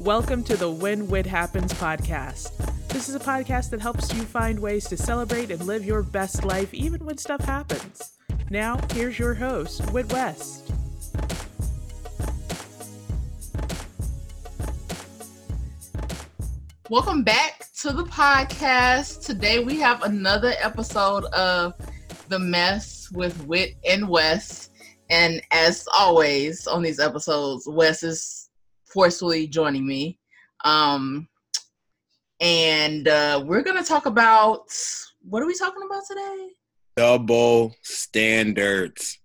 Welcome to the When Wit Happens podcast. This is a podcast that helps you find ways to celebrate and live your best life even when stuff happens. Now, here's your host, Wit West. Welcome back to the podcast. Today we have another episode of The Mess with Whit and Wes. And as always on these episodes, Wes is forcefully joining me. We're going to talk about, what are we talking about today? Double standards.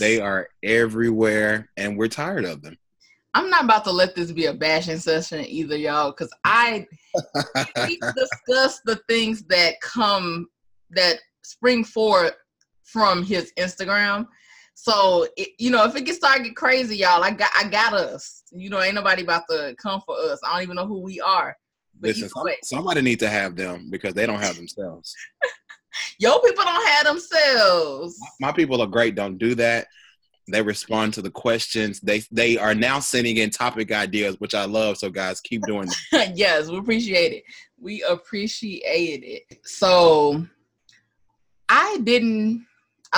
They are everywhere and we're tired of them. I'm not about to let this be a bashing session either, y'all, because I we discuss the things that spring forward from his Instagram. So, if it gets started get crazy, y'all, I got us. Ain't nobody about to come for us. I don't even know who we are. But listen, somebody need to have them because they don't have themselves. Yo, people don't have themselves. My people are great. Don't do that. They respond to the questions. They are now sending in topic ideas, which I love. So, guys, keep doing that. Yes, we appreciate it. We appreciate it. So, I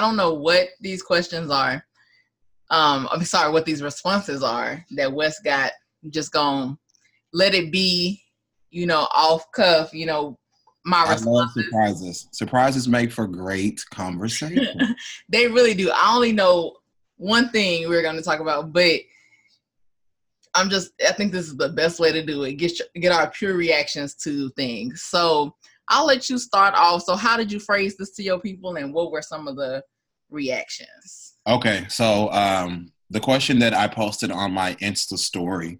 don't know what these questions are. What these responses are that Wes got. Just gone. Let it be, off cuff, my response. Surprises. Surprises make for great conversation. They really do. I only know one thing we're going to talk about, but I think this is the best way to do it. Get our pure reactions to things. So I'll let you start off. So how did you phrase this to your people and what were some of the reactions? Okay. So the question that I posted on my Insta story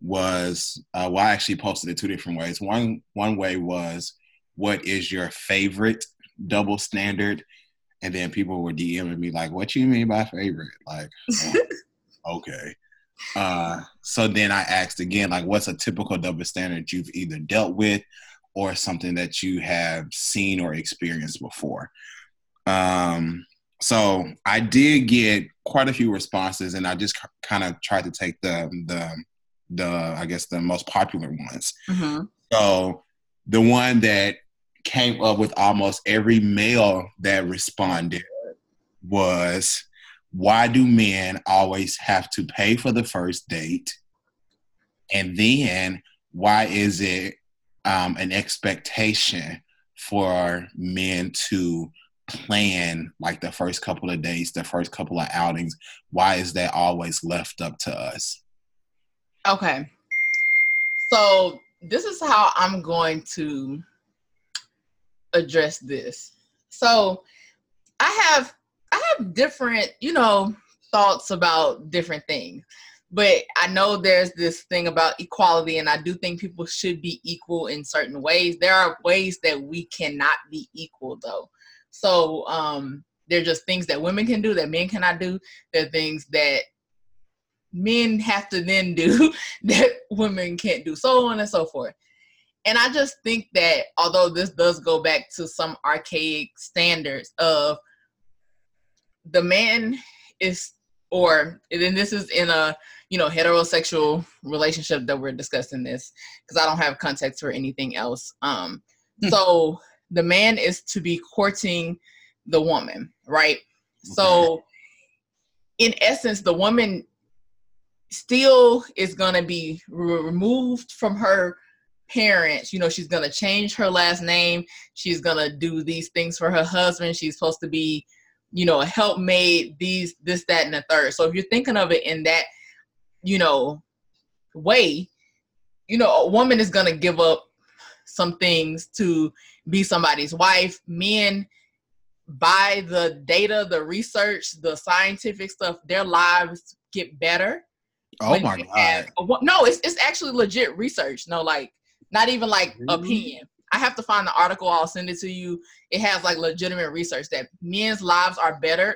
was, I actually posted it two different ways. One way was, what is your favorite double standard? And then people were DMing me like, what you mean by favorite? Like, okay. So then I asked again, like, what's a typical double standard you've either dealt with or something that you have seen or experienced before? So I did get quite a few responses and I just kind of tried to take the most popular ones. Mm-hmm. So the one that came up with almost every male that responded was, why do men always have to pay for the first date? And then why is it an expectation for men to plan like the first couple of dates, the first couple of outings? Why is that always left up to us? Okay. So this is how I'm going to address this. So I have different, thoughts about different things, but I know there's this thing about equality and I do think people should be equal in certain ways. There are ways that we cannot be equal though. So there are just things that women can do that men cannot do. There are things that men have to then do that women can't do, so on and so forth. And I just think that although this does go back to some archaic standards of the man and this is in a, heterosexual relationship that we're discussing this because I don't have context for anything else. So the man is to be courting the woman, right? Okay. So in essence, the woman still is going to be removed from her parents, she's gonna change her last name, she's gonna do these things for her husband, she's supposed to be, a helpmate, this, that, and the third. So if you're thinking of it in that, way, a woman is gonna give up some things to be somebody's wife. Men, by the data, the research, the scientific stuff, their lives get better. Oh my God. No, it's actually legit research. No, like, not even like opinion. I have to find the article. I'll send it to you. It has like legitimate research that men's lives are better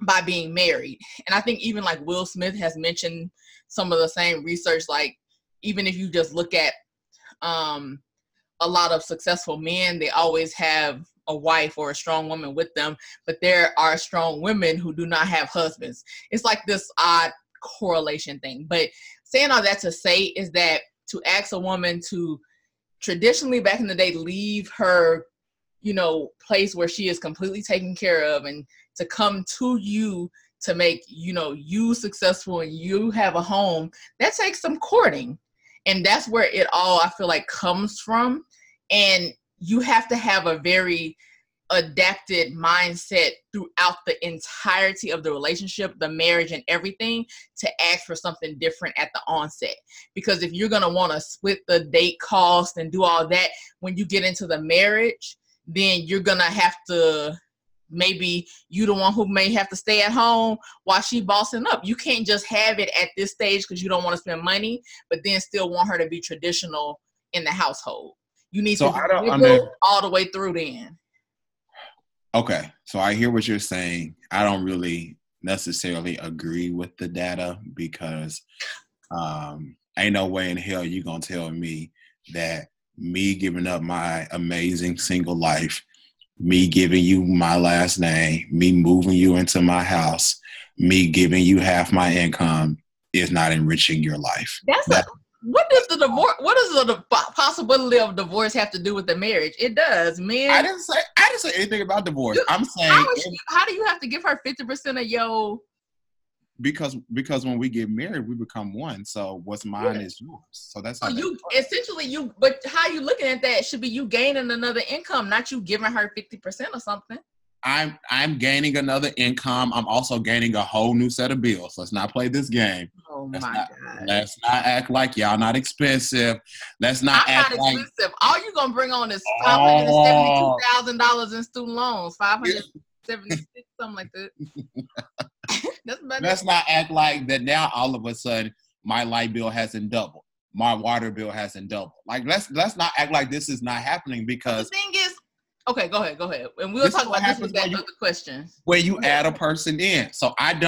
by being married. And I think even like Will Smith has mentioned some of the same research. Like even if you just look at a lot of successful men, they always have a wife or a strong woman with them. But there are strong women who do not have husbands. It's like this odd correlation thing. But saying all that to say is that to ask a woman to traditionally back in the day leave her, you know, place where she is completely taken care of and to come to you to make, you know, you successful and you have a home, that takes some courting. And that's where it all, I feel like, comes from. And you have to have a very adapted mindset throughout the entirety of the relationship, the marriage and everything, to ask for something different at the onset. Because if you're going to want to split the date cost and do all that, when you get into the marriage, then you're going to have to, maybe you the one who may have to stay at home while she bossing up. You can't just have it at this stage because you don't want to spend money, but then still want her to be traditional in the household. You need to all the way through then. Okay, so I hear what you're saying. I don't really necessarily agree with the data because ain't no way in hell you're going to tell me that me giving up my amazing single life, me giving you my last name, me moving you into my house, me giving you half my income is not enriching your life. What does the possibility of divorce have to do with the marriage? It does, man. I didn't say anything about divorce. I'm saying how do you have to give her 50% of your? Because when we get married, we become one. So what's mine is yours. So that's how but how you looking at that should be you gaining another income, not you giving her 50% or something. I'm gaining another income. I'm also gaining a whole new set of bills. Let's not play this game. Oh God. Let's not act like y'all not expensive. Let's not act like expensive. All you're gonna bring on is $572,000 in student loans, 576, something like that. Let's not act like that now all of a sudden my light bill hasn't doubled. My water bill hasn't doubled. Like let's not act like this is not happening because the thing is, okay, go ahead. And we'll talk about this with that other question. Where you add a person in. So I'm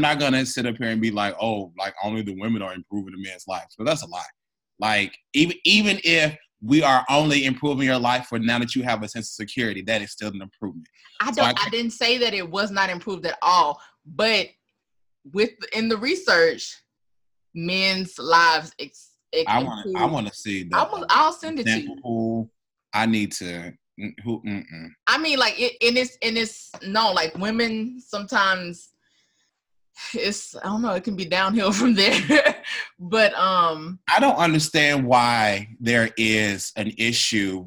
not gonna sit up here and be like, oh, like only the women are improving the men's lives. But that's a lie. Like even if we are only improving your life for now that you have a sense of security, that is still an improvement. I didn't say that it was not improved at all. But in the research, men's lives. I want to see that. I'll send it to you. I mean, like it's no, like women sometimes. I don't know. It can be downhill from there. But I don't understand why there is an issue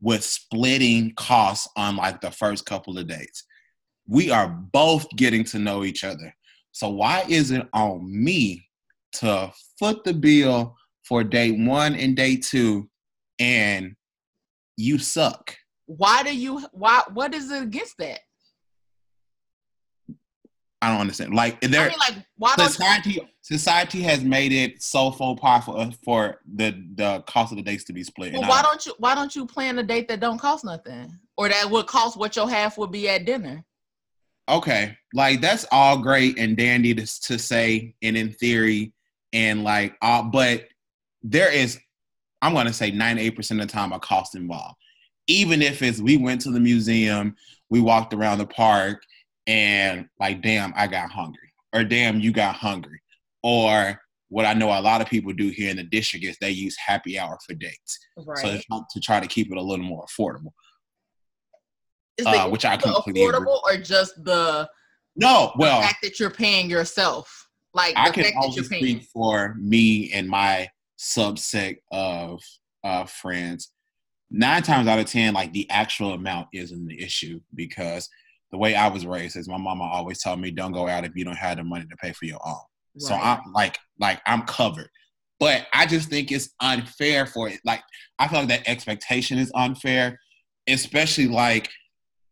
with splitting costs on like the first couple of dates. We are both getting to know each other. So why is it on me to foot the bill for day one and day two and you suck? What is it against that? I don't understand. Society has made it so faux pas for the cost of the dates to be split. Well, why don't you plan a date that don't cost nothing? Or that would cost what your half would be at dinner? Okay, like that's all great and dandy to say and in theory and like but there is, I'm going to say 98% of the time a cost involved. Even if it's we went to the museum, we walked around the park and like, damn, I got hungry or damn, you got hungry. Or what I know a lot of people do here in the district is they use happy hour for dates. Right. So to try to keep it a little more affordable. Is the which I completely affordable agree. Or just the the fact that you're paying yourself? Like I can only speak for me and my subset of friends. 9 times out of 10, like the actual amount isn't the issue because the way I was raised is my mama always told me, "Don't go out if you don't have the money to pay for your own." Right. So I'm like I'm covered. But I just think it's unfair for it. Like I feel like that expectation is unfair, especially like.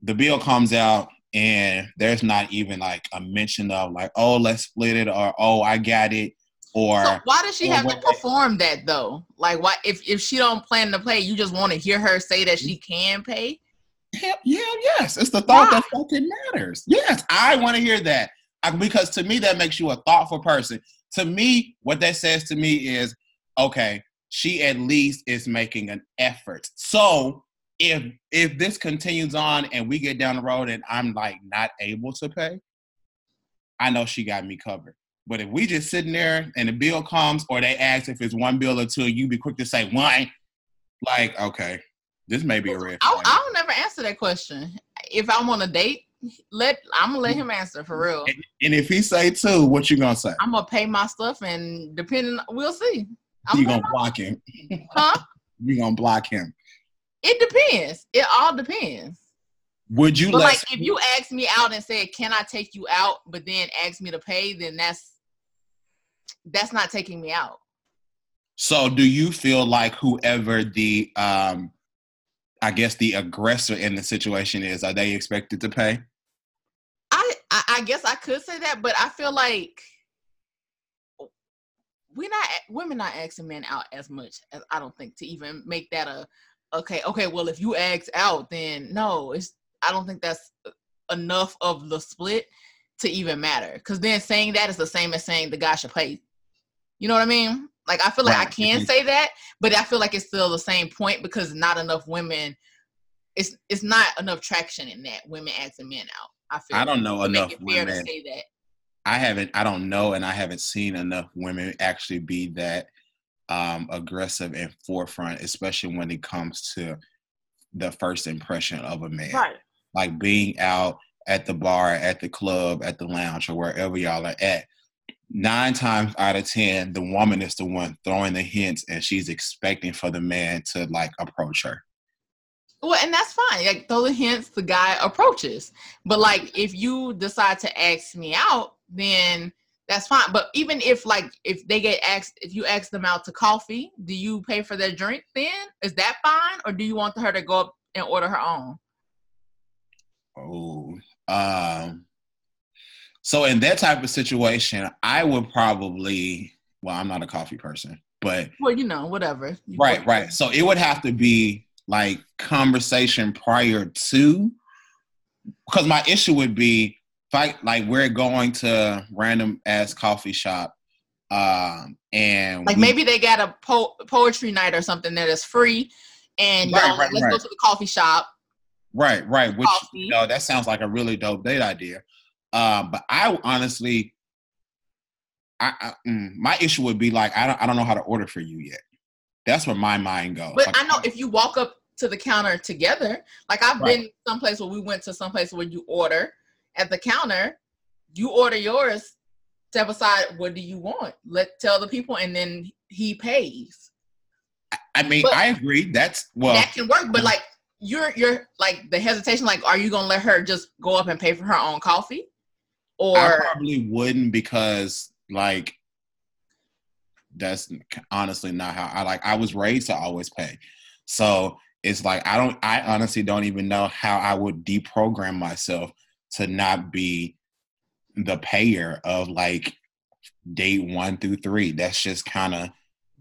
The bill comes out and there's not even like a mention of like, oh, let's split it or, oh, I got it. Or so why does she have to perform that though? Like why, if she don't plan to pay, you just want to hear her say that she can pay? Hell yeah, yes. It's the thought that fucking matters. Yes, I want to hear that. Because to me, that makes you a thoughtful person. To me, what that says to me is, okay, she at least is making an effort. So if this continues on and we get down the road and I'm like not able to pay, I know she got me covered. But if we just sitting there and the bill comes, or they ask if it's one bill or two, you be quick to say one. Like, okay, this may be a red flag. I'll never answer that question. If I'm on a date, I'm gonna let him answer for real. And if he say two, what you gonna say? I'm gonna pay my stuff, and depending, we'll see. You gonna block him? Huh? You gonna block him? It depends. It all depends. Would you? But if you asked me out and said, "Can I take you out?" but then asked me to pay, then that's not taking me out. So, do you feel like whoever the I guess the aggressor in the situation is, are they expected to pay? I guess I could say that, but I feel like women not asking men out as much as I don't think to even make that a okay. Well, if you ask out, then no, I don't think that's enough of the split to even matter. Because then saying that is the same as saying the guy should pay. You know what I mean? Like, I feel like I can say that, but I feel like it's still the same point because not enough women, it's not enough traction in that, women asking men out. I feel I don't know enough women to say that. I haven't seen enough women actually be that aggressive and forefront, especially when it comes to the first impression of a man. Right. Like being out at the bar, at the club, at the lounge, or wherever y'all are at. 9 times out of 10, the woman is the one throwing the hints, and she's expecting for the man to approach her. Well, and that's fine. Throw the hints, the guy approaches. But if you decide to ask me out, then that's fine. But even if if they get asked, if you ask them out to coffee, do you pay for their drink then? Is that fine, or do you want her to go up and order her own? Oh, so in that type of situation, I would probably, I'm not a coffee person, but... Well, whatever. Right. So it would have to be conversation prior to, because my issue would be, if we're going to random ass coffee shop and... maybe they got a poetry night or something that is free and let's go to the coffee shop. Right. Which, that sounds like a really dope date idea. But I honestly, my issue would be I don't know how to order for you yet. That's where my mind goes. But I know if you walk up to the counter together, I've been someplace where we went to someplace where you order at the counter, you order yours, step aside, what do you want? Tell the people, and then he pays. I agree. That's, that can work, but you're the hesitation, are you gonna let her just go up and pay for her own coffee? Or I probably wouldn't, because that's honestly not how I was raised to always pay. So it's I honestly don't even know how I would deprogram myself to not be the payer of date 1 through 3. That's just kind of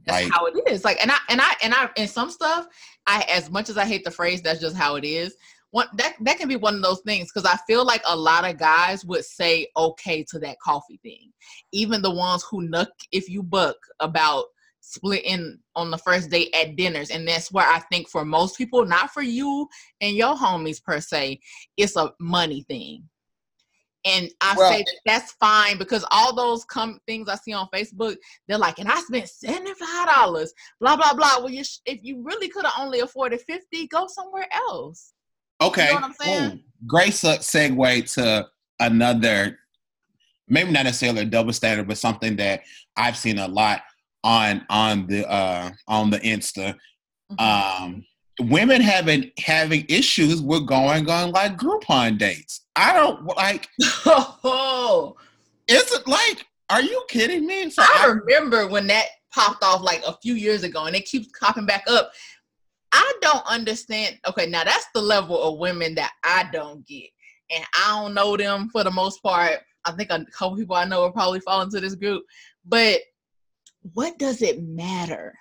how it is. And some stuff, as much as I hate the phrase, that's just how it is. That can be one of those things, because I feel like a lot of guys would say okay to that coffee thing. Even the ones who nuck if you buck about splitting on the first date at dinners. And that's where I think for most people, not for you and your homies per se, it's a money thing. And I say that's fine, because all those things I see on Facebook, they're and I spent $75, blah, blah, blah. Well, if you really could have only afforded $50, go somewhere else. Okay. You know what I'm saying? Ooh, great segue to another, maybe not necessarily a double standard, but something that I've seen a lot on the Insta. Mm-hmm. Women having issues with going on Groupon dates. I don't Is it are you kidding me? So I remember when that popped off a few years ago, and it keeps popping back up. I don't understand. Okay, now that's the level of women that I don't get, and I don't know them for the most part. I think a couple people I know will probably fall into this group, but what does it matter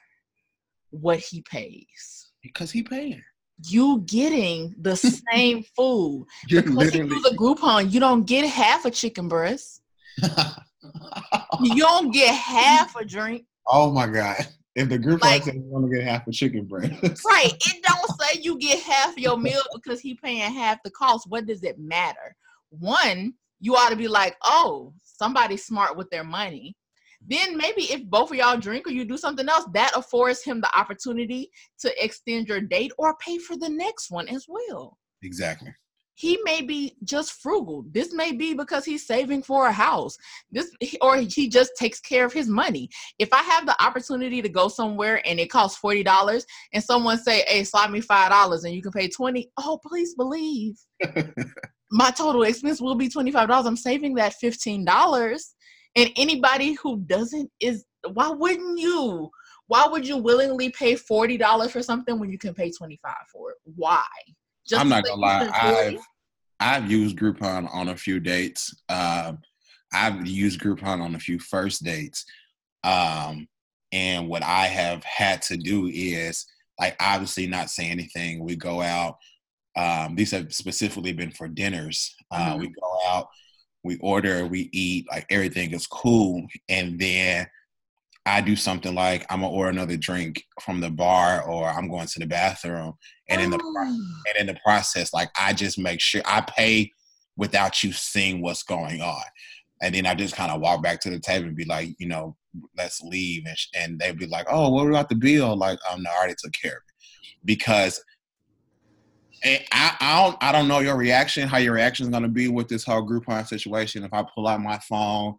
what he pays? Because he paying. You getting the same food. Because you do the Groupon, you don't get half a chicken breast. You don't get half a drink. Oh my God. If the Groupon says you want to get half a chicken breast. Right. It don't say you get half your meal because he paying half the cost. What does it matter? One, you ought to be like, oh, somebody's smart with their money. Then maybe if both of y'all drink or you do something else, that affords him the opportunity to extend your date or pay for the next one as well. Exactly. He may be just frugal. This may be because he's saving for a house. This, or he just takes care of his money. If I have the opportunity to go somewhere and it costs $40 and someone say, hey, slide me $5 and you can pay $20. Oh, please believe. My total expense will be $25. I'm saving that $15. And anybody who doesn't is, why wouldn't you? Why would you willingly pay $40 for something when you can pay $25 for it? Why? Just I'm not gonna lie. I've used Groupon on a few dates. I've used Groupon on a few first dates. And what I have had to do is, like, obviously not say anything. We go out. These have specifically been for dinners. We go out, we order, we eat, like everything is cool. And then I do something like I'm gonna order another drink from the bar, or I'm going to the bathroom, and in the process, like I just make sure I pay without you seeing what's going on, and then I just kind of walk back to the table and be like, you know, let's leave, and they'd be like, oh, what about the bill? Like, no, I already took care of it, because I don't know your reaction, how your reaction is gonna be with this whole Groupon situation. If I pull out my phone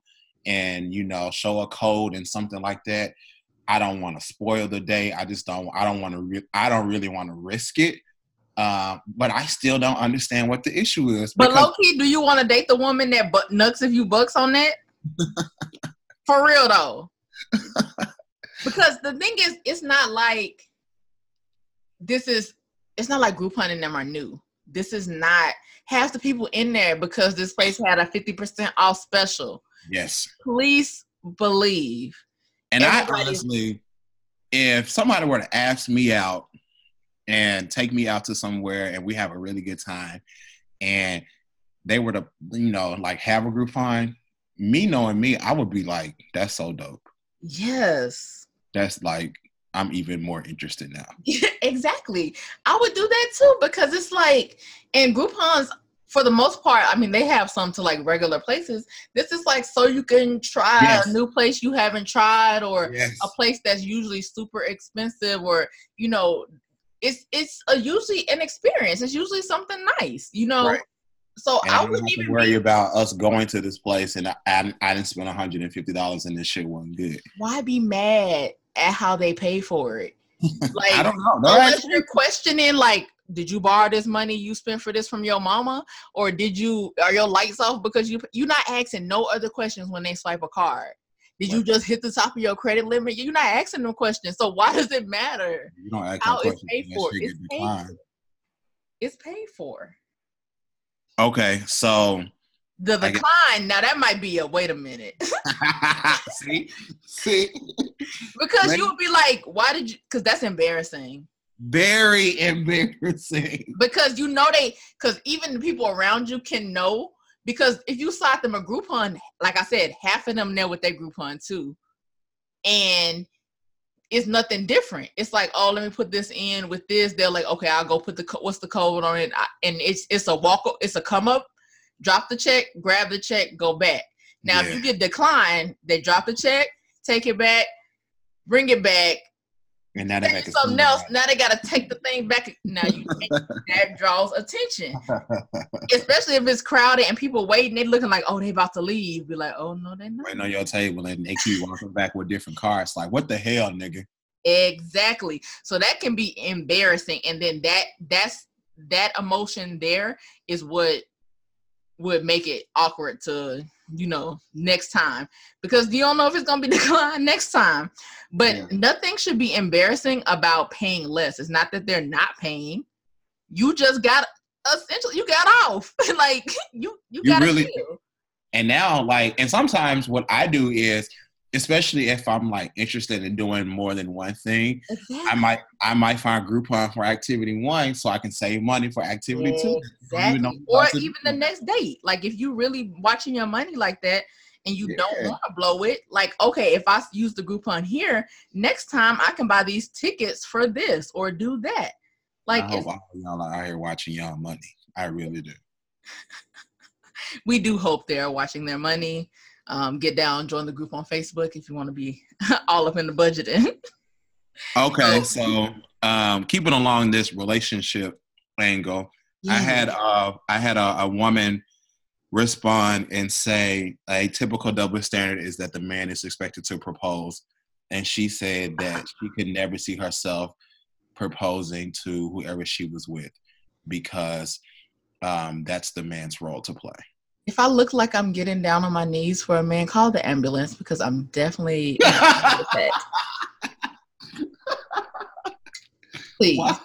and, you know, show a code and something like that, I don't want to spoil the day. I don't really want to risk it. But I still don't understand what the issue is. But low key, do you want to date the woman that nucks if you bucks on that? For real though. Because the thing is, it's not like Groupon and them are new. This is not half the people in there because this place had a 50% off special. Yes. Please believe. And everybody. I honestly, if somebody were to ask me out and take me out to somewhere and we have a really good time and they were to, you know, like have a Groupon, me knowing me, I would be like, that's so dope. Yes. That's like, I'm even more interested now. Exactly. I would do that too, because it's like, and Groupons, for the most part, I mean, they have some to like regular places. This is like so you can try a new place you haven't tried, or a place that's usually super expensive, or, you know, it's usually an experience. It's usually something nice, you know. Right. So and I wouldn't even worry about us going to this place and I didn't spend $150 and this shit wasn't good. Why be mad at how they pay for it? Like, I don't know. Unless you're questioning, like, did you borrow this money you spent for this from your mama? Or are your lights off because you're not asking no other questions when they swipe a card? Did you just hit the top of your credit limit? You're not asking them questions. So why does it matter? You don't ask how it's paid for. It's paid for. Okay, so the decline, now that might be wait a minute. See? Because you would be like, why did you, because that's embarrassing. Very embarrassing. Because you know because even the people around you can know, because if you slot them a Groupon, like I said, half of them there with their Groupon too. And it's nothing different. It's like, oh, let me put this in with this. They're like, okay, I'll go put what's the code on it? And it's a come up, drop the check, grab the check, go back. Now, if you get declined, they drop the check, take it back, bring it back, and now they something else. Now they gotta take the thing back. Now that draws attention, especially if it's crowded and people waiting. They looking like, oh, they about to leave. Be like, oh no, they not. Waiting on your table and they keep walking back with different cards. Like, what the hell, nigga? Exactly. So that can be embarrassing, and then that emotion there is what would make it awkward to, you know, next time, because you don't know if it's gonna be declined next time. But nothing should be embarrassing about paying less. It's not that they're not paying. You just got essentially you got off. Like you got really deal. And now, like, and sometimes what I do is, especially if I'm like interested in doing more than one thing, I might find Groupon for activity one so I can save money for activity two. Exactly. Or even the next date. Like if you really watching your money like that and you don't want to blow it, like, okay, if I use the Groupon here, next time I can buy these tickets for this or do that. Like I hope all y'all are out here watching y'all money. I really do. we do hope they're watching their money. Get down, join the group on Facebook if you want to be all up in the budgeting. Okay, so keeping along this relationship angle, yeah. I had a woman respond and say a typical double standard is that the man is expected to propose, and she said that she could never see herself proposing to whoever she was with because that's the man's role to play. If I look like I'm getting down on my knees for a man, call the ambulance because I'm definitely upset. Please. Why?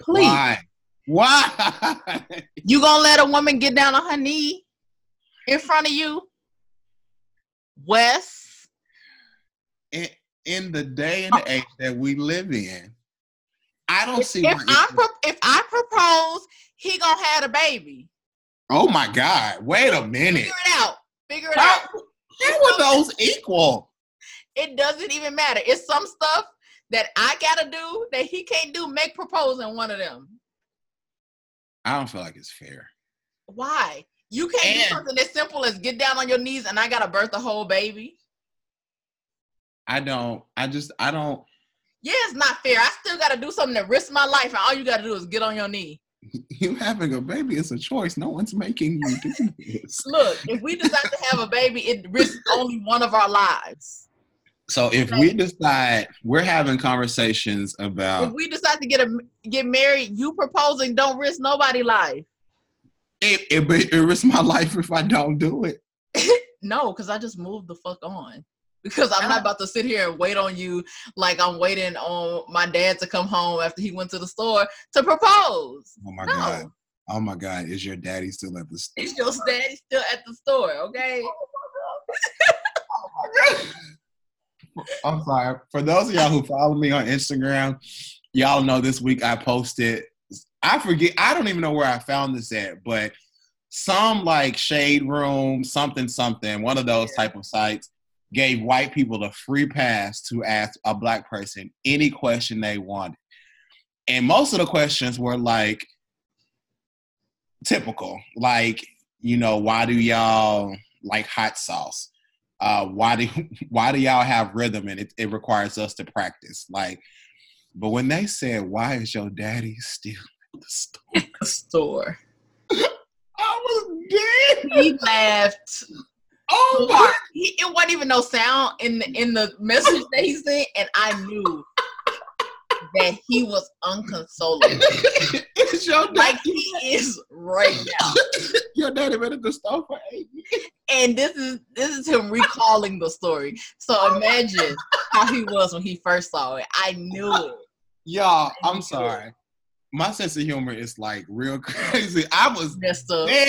Please. Why? You gonna let a woman get down on her knee in front of you? Wes? In the day and the age that we live in, I don't see... If I propose, he gonna have a baby. Oh my God. Wait a minute. Figure it out. How are those equal? It doesn't even matter. It's some stuff that I gotta do that he can't do, make proposing one of them. I don't feel like it's fair. Why? You can't do something as simple as get down on your knees and I gotta birth a whole baby. I don't. Yeah, it's not fair. I still gotta do something that risks my life and all you gotta do is get on your knee. You having a baby is a choice. No one's making you do this. Look, if we decide to have a baby, it risks only one of our lives. So if we decide, we're having conversations about... If we decide to get married, you proposing don't risk nobody's life. It risks my life if I don't do it. No, because I just moved the fuck on. Because I'm not about to sit here and wait on you like I'm waiting on my dad to come home after he went to the store to propose. Oh, my God. Oh, my God. Is your daddy still at the store? Is your daddy still at the store, okay? Oh, my God. I'm sorry. For those of y'all who follow me on Instagram, y'all know this week I posted, I don't even know where I found this at, but some like Shade Room, something, one of those type of sites gave white people a free pass to ask a black person any question they wanted. And most of the questions were like typical, like, you know, why do y'all like hot sauce? Why do y'all have rhythm and it requires us to practice? Like, but when they said, why is your daddy still at the store? I was dead. He laughed. Oh my! It wasn't even no sound in the message that he sent, and I knew that he was unconsolable. It's your daddy. Like he is right now. Your daddy been at the store for 8 years. And this is him recalling the story. So imagine how he was when he first saw it. I knew it. Y'all, I'm sorry. My sense of humor is like real crazy. I was messed up. Man.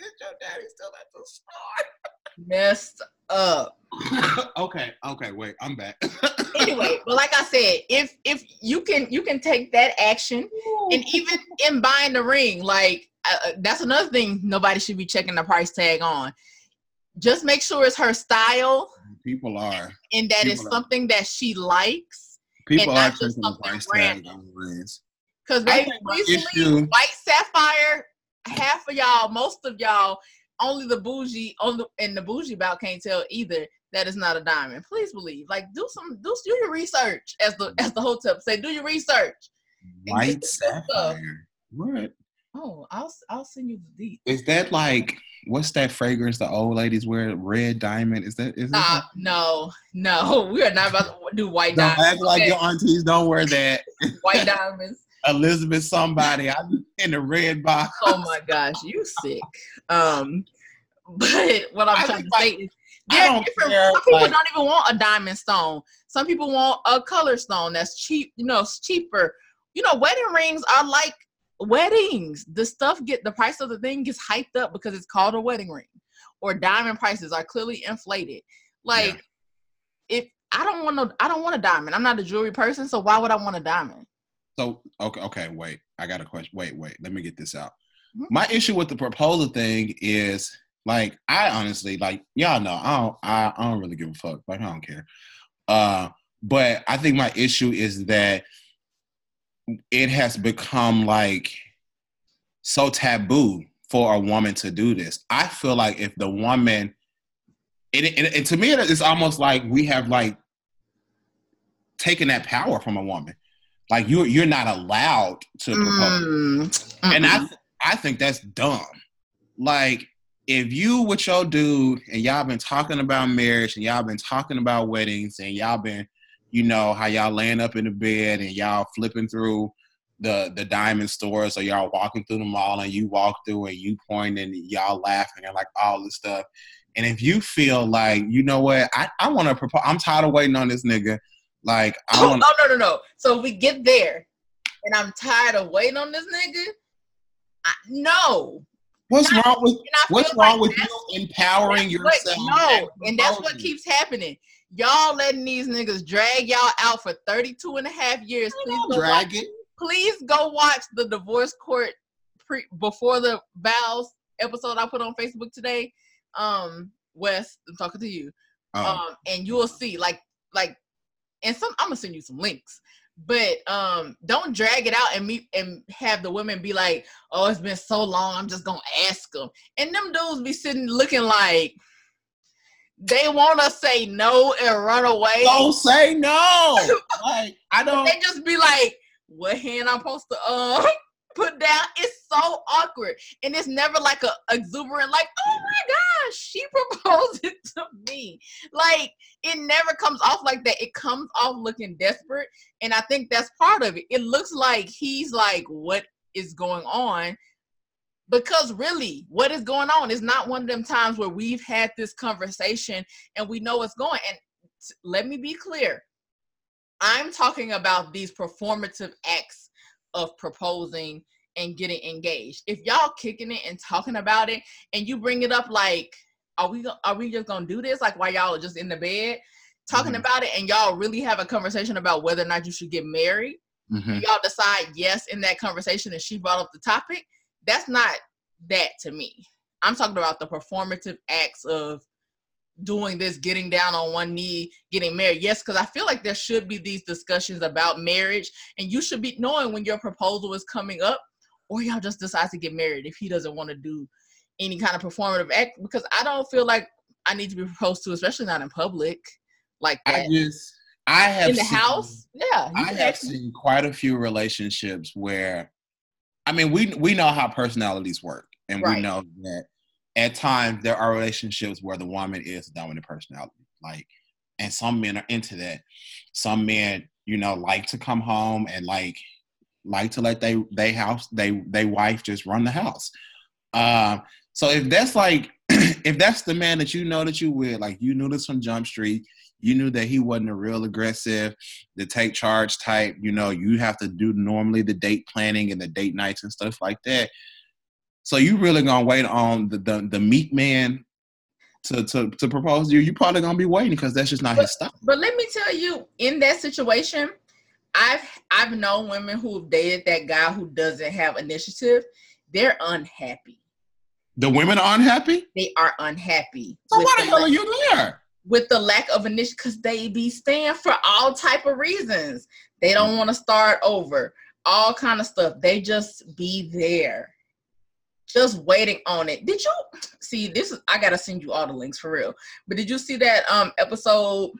Is your daddy still at the store? Messed up. Okay, wait, I'm back. Anyway, but like I said, if you can take that action, and even in buying the ring, like that's another thing nobody should be checking the price tag on. Just make sure it's her style. People are, and that is something that she likes. People are checking the price tag on rings. Because baby, recently White Sapphire, half of y'all, most of y'all, only the bougie and the bougie bout can't tell either that it's not a diamond. Please believe. Like do your research, as the whole tip say, do your research. White Sapphire. What? Oh, I'll send you the deep. Is that like what's that fragrance the old ladies wear? Red diamond? Is that no, we are not about to do white diamonds. Act like your aunties don't wear that. White diamonds. Elizabeth somebody, I'm in the red box. Oh my gosh, you sick. But what I'm trying to say is some people don't even want a diamond stone. Some people want a color stone that's cheap, it's cheaper. Wedding rings are like weddings. The price of the thing gets hyped up because it's called a wedding ring. Or diamond prices are clearly inflated. Like if I don't want a diamond. I'm not a jewelry person, so why would I want a diamond? So, okay, wait, I got a question. Wait, let me get this out. Mm-hmm. My issue with the proposal thing is, like, I honestly, like, y'all know, I don't really give a fuck. Like, I don't care. But I think my issue is that it has become, like, so taboo for a woman to do this. I feel like if the woman, and to me, it's almost like we have like taken that power from a woman. Like you're not allowed to propose. Mm-hmm. And I think that's dumb. Like if you with your dude and y'all been talking about marriage and y'all been talking about weddings and y'all been, you know, how y'all laying up in the bed and y'all flipping through the diamond stores, or y'all walking through the mall and you walk through and you point and y'all laughing and like all this stuff. And if you feel like, you know what, I want to propose, I'm tired of waiting on this nigga. Like, I want no. So if we get there and I'm tired of waiting on this nigga, no. What's wrong with you empowering yourself? No, and that's what keeps happening. Y'all letting these niggas drag y'all out for 32 and a half years. Please go watch the Divorce Court before the vows episode I put on Facebook today. Wes, I'm talking to you. And you will see like, and I'm gonna send you some links, but don't drag it out and have the women be like, oh, it's been so long, I'm just gonna ask them. And them dudes be sitting looking like they want to say no and run away. Don't say no. Like I don't. They just be like, what hand I'm supposed to put down? It's so awkward, and it's never like a exuberant like, oh my gosh, she proposed it to me. Like it never comes off like that. It comes off looking desperate, and I think that's part of it. It looks like he's like, what is going on? Because really, what is going on is not one of them times where we've had this conversation and we know what's going. And let me be clear. I'm talking about these performative acts of proposing and getting engaged. If y'all kicking it and talking about it and you bring it up like, are we just going to do this? Like while y'all are just in the bed talking mm-hmm. about it and y'all really have a conversation about whether or not you should get married. Mm-hmm. And y'all decide yes in that conversation and she brought up the topic. That's not that to me. I'm talking about the performative acts of doing this, getting down on one knee, getting married. Yes, because I feel like there should be these discussions about marriage, and you should be knowing when your proposal is coming up, or y'all just decide to get married if he doesn't want to do any kind of performative act, because I don't feel like I need to be proposed to, especially not in public like that. I have seen quite a few relationships where I mean, we know how personalities work, and right. We know that at times there are relationships where the woman is the dominant personality, like, and some men are into that. Some men, you know, like to come home and like to let they wife just run the house. So if that's like, if that's the man that you know that you with, like you knew this from Jump Street, you knew that he wasn't a real aggressive, the take charge type, you know, you have to do normally the date planning and the date nights and stuff like that. So you really gonna wait on the meat man to propose to you. You probably gonna be waiting because that's just not his stuff. But let me tell you, in that situation, I've known women who have dated that guy who doesn't have initiative. They're unhappy. The women are unhappy? They are unhappy. So why the hell are you there? With the lack of initiative, because they be staying for all type of reasons. They don't want to start over, all kind of stuff. They just be there, just waiting on it. Did you see this? I gotta send you all the links for real. But did you see that episode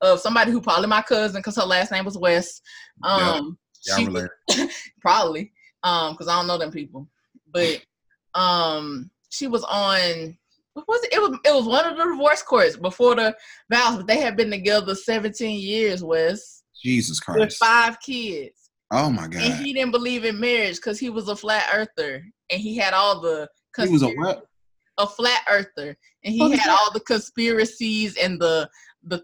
of somebody who probably my cousin, because her last name was West? Probably because I don't know them people, but she was on. What was it? It was one of the divorce courts before the vows, but they had been together 17 years, Wes. Jesus Christ. With 5 kids. Oh, my God. And he didn't believe in marriage because he was a flat earther. And he had all the... He was a what? A flat earther. And he had all the conspiracies and the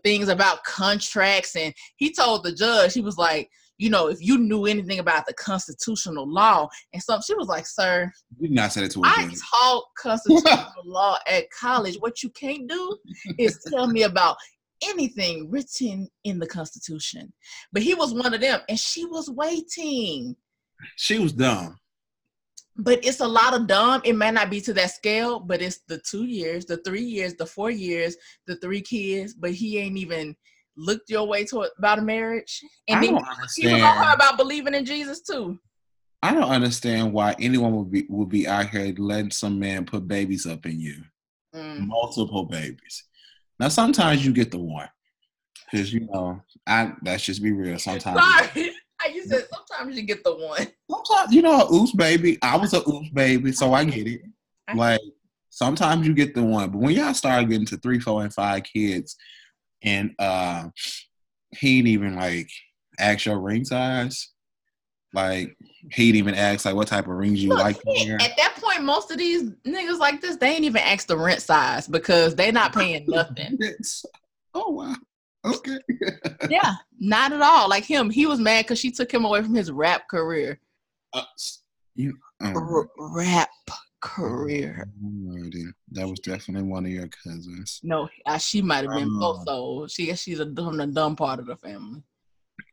things about contracts. And he told the judge, he was like, you know, if you knew anything about the constitutional law and something, she was like, sir, you did not say that to I taught constitutional law at college. What you can't do is tell me about anything written in the Constitution. But he was one of them, and she was waiting. She was dumb. But it's a lot of dumb. It may not be to that scale, but it's the 2 years, the 3 years, the 4 years, the 3 kids, but he ain't even... looked your way to about a marriage, and then he was on her about believing in Jesus too. I don't understand why anyone would be out here letting some man put babies up in you. Multiple babies. Now, sometimes you get the one. Because, you know, let's just be real. Sometimes. Sorry. You said sometimes you get the one. Sometimes, you know, oops baby. I was a oops baby, so I get it. Like, sometimes you get the one. But when y'all start getting to 3, 4, and 5 kids, and he didn't even, like, ask your ring size. Like, he'd even ask, like, what type of rings you like to wear. At that point, most of these niggas like this, they ain't even ask the rent size because they not paying nothing. Oh, wow. Okay. Yeah, not at all. Like him, he was mad because she took him away from his rap career. Rap career. That was definitely one of your cousins. No, she might have been both. So she's from the dumb part of the family.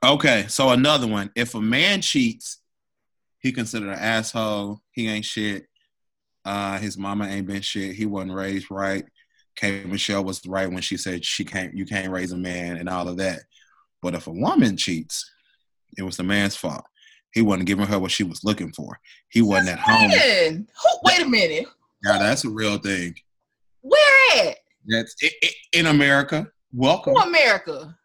Okay, so another one. If a man cheats, he considered an asshole. He ain't shit. His mama ain't been shit. He wasn't raised right. K. Michelle was right when she said you can't raise a man and all of that. But if a woman cheats, it was the man's fault. He wasn't giving her what she was looking for. He wasn't at home. Wait a minute. Yeah, that's a real thing. Where at? That's in America. Welcome. Who America?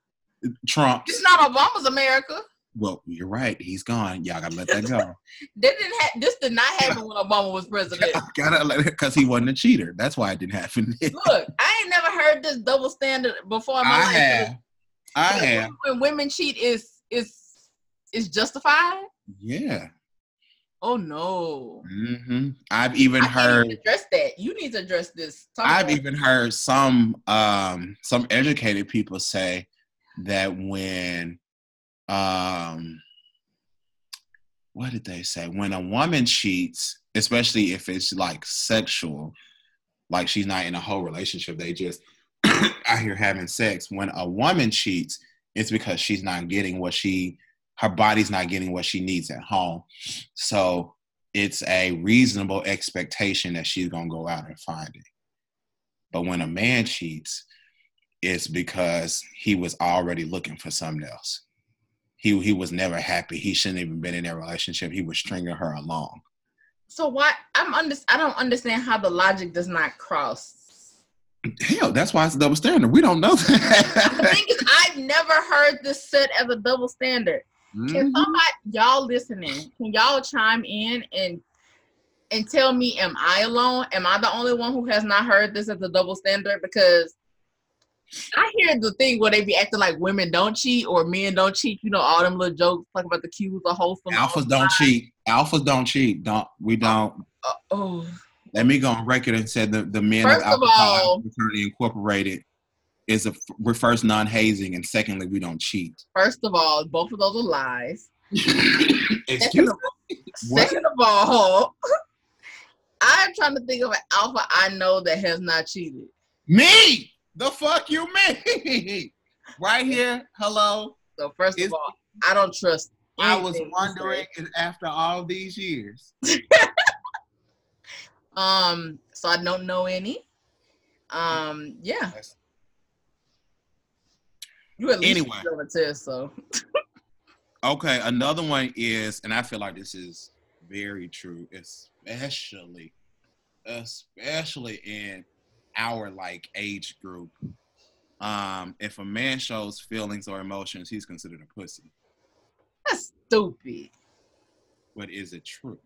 Trump. It's not Obama's America. Well, you're right. He's gone. Y'all gotta let that go. This did not happen when Obama was president. Gotta let it, because he wasn't a cheater. That's why it didn't happen. Look, I ain't never heard this double standard before in my life. I have. When women cheat, is justified. Yeah. Oh no. Mm-hmm. I've even heard. Need to address that. You need to address this. I've even heard some educated people say that when. What did they say? When a woman cheats, especially if it's like sexual, like she's not in a whole relationship, they just out here having sex. When a woman cheats, it's because she's not getting what her body's not getting what she needs at home. So it's a reasonable expectation that she's going to go out and find it. But when a man cheats, it's because he was already looking for something else. He was never happy. He shouldn't even been in that relationship. He was stringing her along. So why I don't understand how the logic does not cross. Hell, that's why it's a double standard. We don't know that. The thing is, I've never heard this said as a double standard. Mm-hmm. Can somebody, y'all listening, can y'all chime in and tell me, am I alone? Am I the only one who has not heard this as a double standard? Because I hear the thing where they be acting like women don't cheat or men don't cheat. You know, all them little jokes talking about the cues are wholesome. Alphas don't cheat. Alphas don't cheat. We don't. Oh. Let me go on record and say the men of Alpha Phi Fraternity Incorporated refers non-hazing, and secondly, we don't cheat. First of all, both of those are lies. Second of all, I'm trying to think of an alpha I know that has not cheated. Me. The fuck you mean? Right here, hello. So first of all, I don't trust. I was wondering after all these years. So I don't know any. Yeah. You at least anyway. Test, so. Okay, another one is, and I feel like this is very true, especially in our like age group. If a man shows feelings or emotions, he's considered a pussy. That's stupid. But is it true?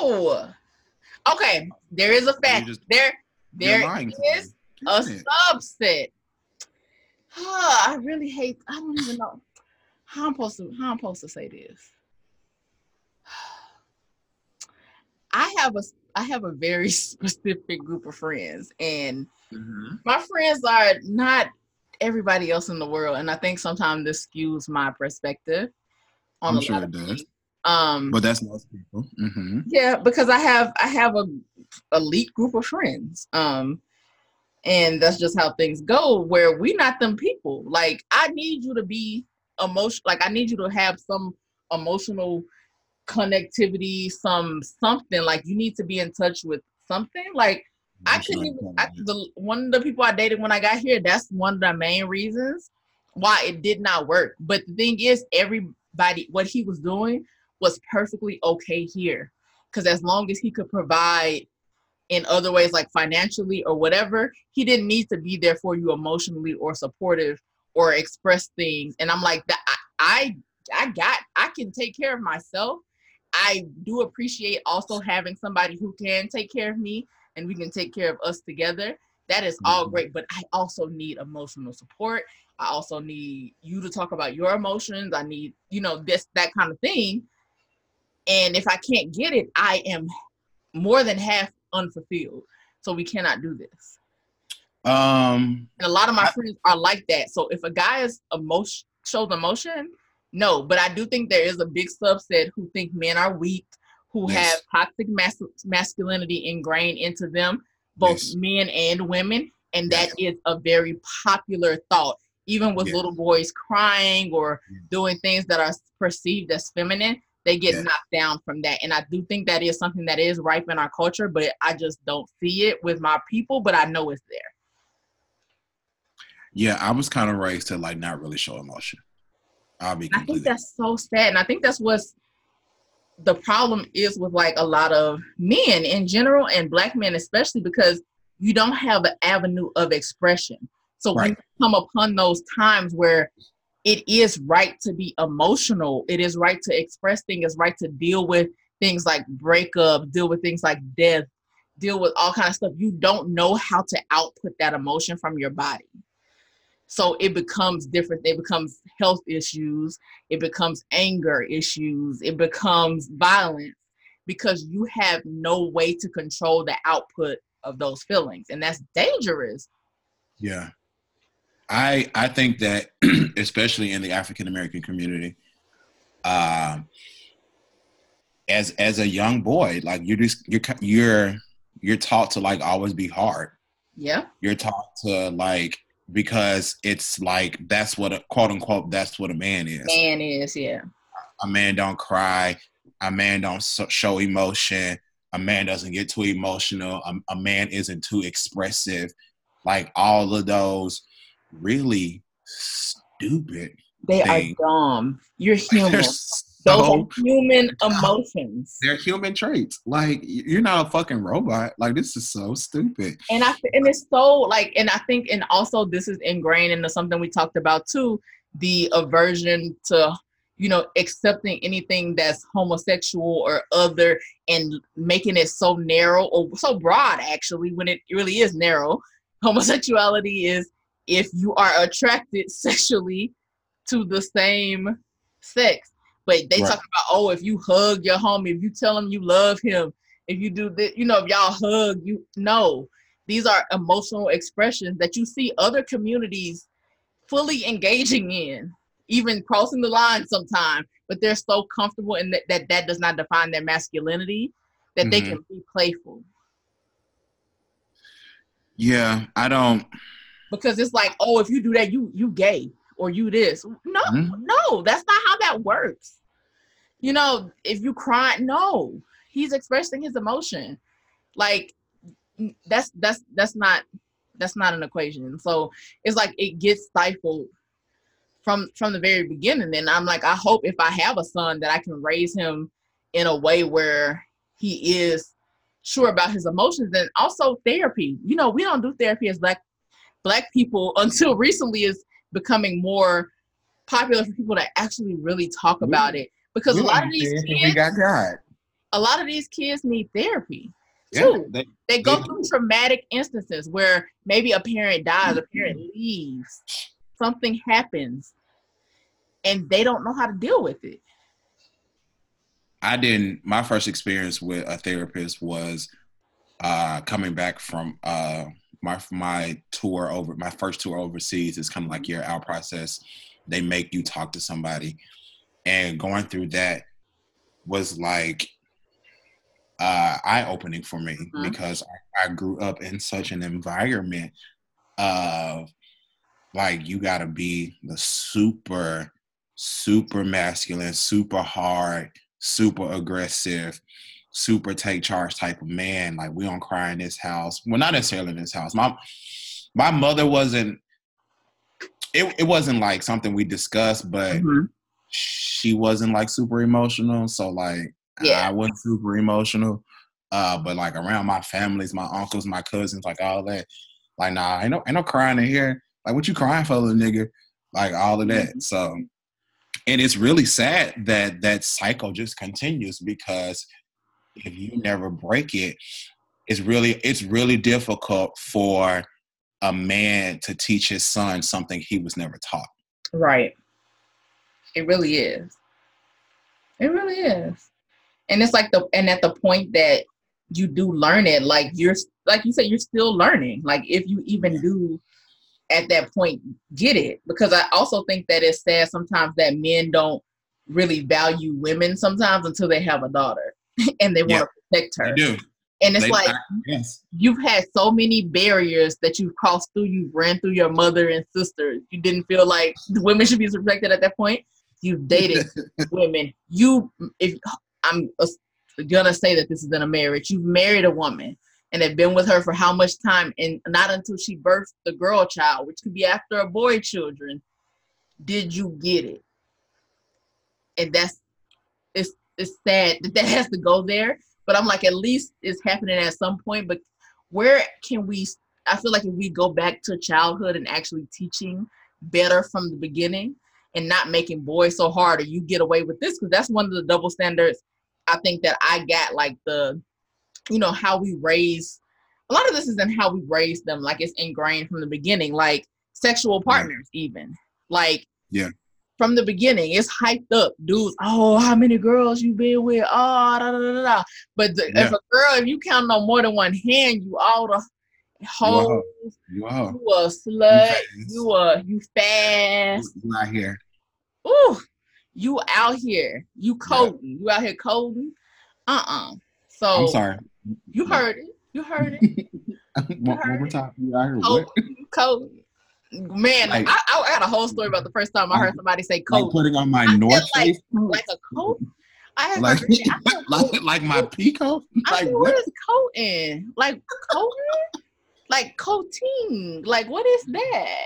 No. Okay, there is a fact. There is a subset. I really hate. I don't even know how I'm supposed to say this. I have a very specific group of friends, and mm-hmm. my friends are not everybody else in the world. And I think sometimes this skews my perspective on I'm a sure lot it of does. Things. But that's most people. Mm-hmm. Yeah, because I have a elite group of friends, and that's just how things go. Where we not them people. Like I need you to be emotional. Like I need you to have some emotional connectivity, something like you need to be in touch with something. Like one of the people I dated when I got here, that's one of the main reasons why it did not work. But the thing is, everybody, what he was doing was perfectly okay here. Because as long as he could provide in other ways, like financially or whatever, he didn't need to be there for you emotionally or supportive or express things. And I'm like, I can take care of myself. I do appreciate also having somebody who can take care of me and we can take care of us together. That is all great, but I also need emotional support. I also need you to talk about your emotions. I need, you know, this, that kind of thing. And if I can't get it, I am more than half unfulfilled. So we cannot do this. And a lot of my friends are like that. So if a guy is shows emotion, no. But I do think there is a big subset who think men are weak, who yes. have toxic masculinity ingrained into them, both yes. men and women. And yes. that is a very popular thought, even with yes. little boys crying or yes. doing things that are perceived as feminine. They get yeah. knocked down from that. And I do think that is something that is ripe in our culture, but I just don't see it with my people, but I know it's there. Yeah, I was kind of raised to like not really show emotion. I think that's so sad. And I think that's what the problem is with like a lot of men in general and Black men especially, because you don't have an avenue of expression. So right. when you come upon those times where it is right to be emotional. It is right to express things. It's right to deal with things like breakup, deal with things like death, deal with all kinds of stuff. You don't know how to output that emotion from your body. So it becomes different. It becomes health issues. It becomes anger issues. It becomes violence because you have no way to control the output of those feelings. And that's dangerous. Yeah. I think that, especially in the African-American community, as a young boy, like you're taught to like always be hard. Yeah. You're taught to like, because it's like, that's what a quote unquote, that's what a man is. Man is, yeah. A man don't cry. A man don't show emotion. A man doesn't get too emotional. A man isn't too expressive. Like all of those really stupid things. Are dumb. You're human. Those are human emotions. They're human traits. Like, you're not a fucking robot. Like, this is so stupid. And it's so like, and I think, and also this is ingrained into something we talked about too, the aversion to, you know, accepting anything that's homosexual or other and making it so narrow or so broad actually, when it really is narrow. Homosexuality is if you are attracted sexually to the same sex. But they right. talk about, oh, if you hug your homie, if you tell him you love him, if you do this, you know, if y'all hug, you know, these are emotional expressions that you see other communities fully engaging in, even crossing the line sometimes, but they're so comfortable in that does not define their masculinity, that mm-hmm. they can be playful. Yeah, I don't... Because it's like, oh, if you do that, you gay or you this. No, mm-hmm. no, that's not how that works. You know, if you cry, no, he's expressing his emotion. Like that's not an equation. So it's like it gets stifled from the very beginning. And I'm like, I hope if I have a son that I can raise him in a way where he is sure about his emotions. And also therapy. You know, we don't do therapy as Black people until recently is becoming more popular for people to actually really talk about it, because a lot of these kids need therapy too. Yeah, they go through traumatic instances where maybe a parent dies, a parent leaves, something happens, and they don't know how to deal with it. My first experience with a therapist was coming back from my first tour overseas. Is kind of like your out process. They make you talk to somebody, and going through that was like eye-opening for me, mm-hmm. because I grew up in such an environment of like, you gotta be the super, super masculine, super hard, super aggressive, super take charge type of man. Like, we don't cry in this house. Well, not necessarily in this house. My mother wasn't, it wasn't like something we discussed, but mm-hmm. she wasn't like super emotional. So like, yeah. I wasn't super emotional. But like around my families, my uncles, my cousins, like all that, like, nah, ain't no crying in here. Like, what you crying for, little nigga? Like all of that. So, and it's really sad that that cycle just continues, because if you never break it, it's really difficult for a man to teach his son something he was never taught. Right. It really is. It really is. And it's like at the point that you do learn it, like you're, like you said, you're still learning. Like if you even do at that point get it, because I also think that it's sad sometimes that men don't really value women sometimes until they have a daughter and they want to protect her. They do. And it's you've had so many barriers that you've crossed through. You've ran through your mother and sisters. You didn't feel like women should be protected at that point. You've dated women. I'm gonna say that this is in a marriage. You've married a woman and have been with her for how much time, and not until she birthed the girl child, which could be after a boy children, did you get it. And it's sad that has to go there. But I'm like, at least it's happening at some point. But where can we, I feel like if we go back to childhood and actually teaching better from the beginning and not making boys so hard, or you get away with this, because that's one of the double standards I think that I got, like the, you know, how we raise, a lot of this is in how we raise them. Like it's ingrained from the beginning, like sexual partners, even like, from the beginning, it's hyped up. Dudes, oh, how many girls you been with? Oh, da, da, da, da. But if a girl, if you count on more than one hand, you all the hoes. You a slut. You fast. You out here. Ooh, you out here. You coding. Yeah. You out here coding. So I'm sorry. You heard it. You heard it. One more time. You out here coding. Man, like, I had a whole story about the first time I heard somebody say coat. Like putting on my North Face coat? Like a coat? I had like my peacoat? I said, what is coating? Like coating? Like coating? Like what is that?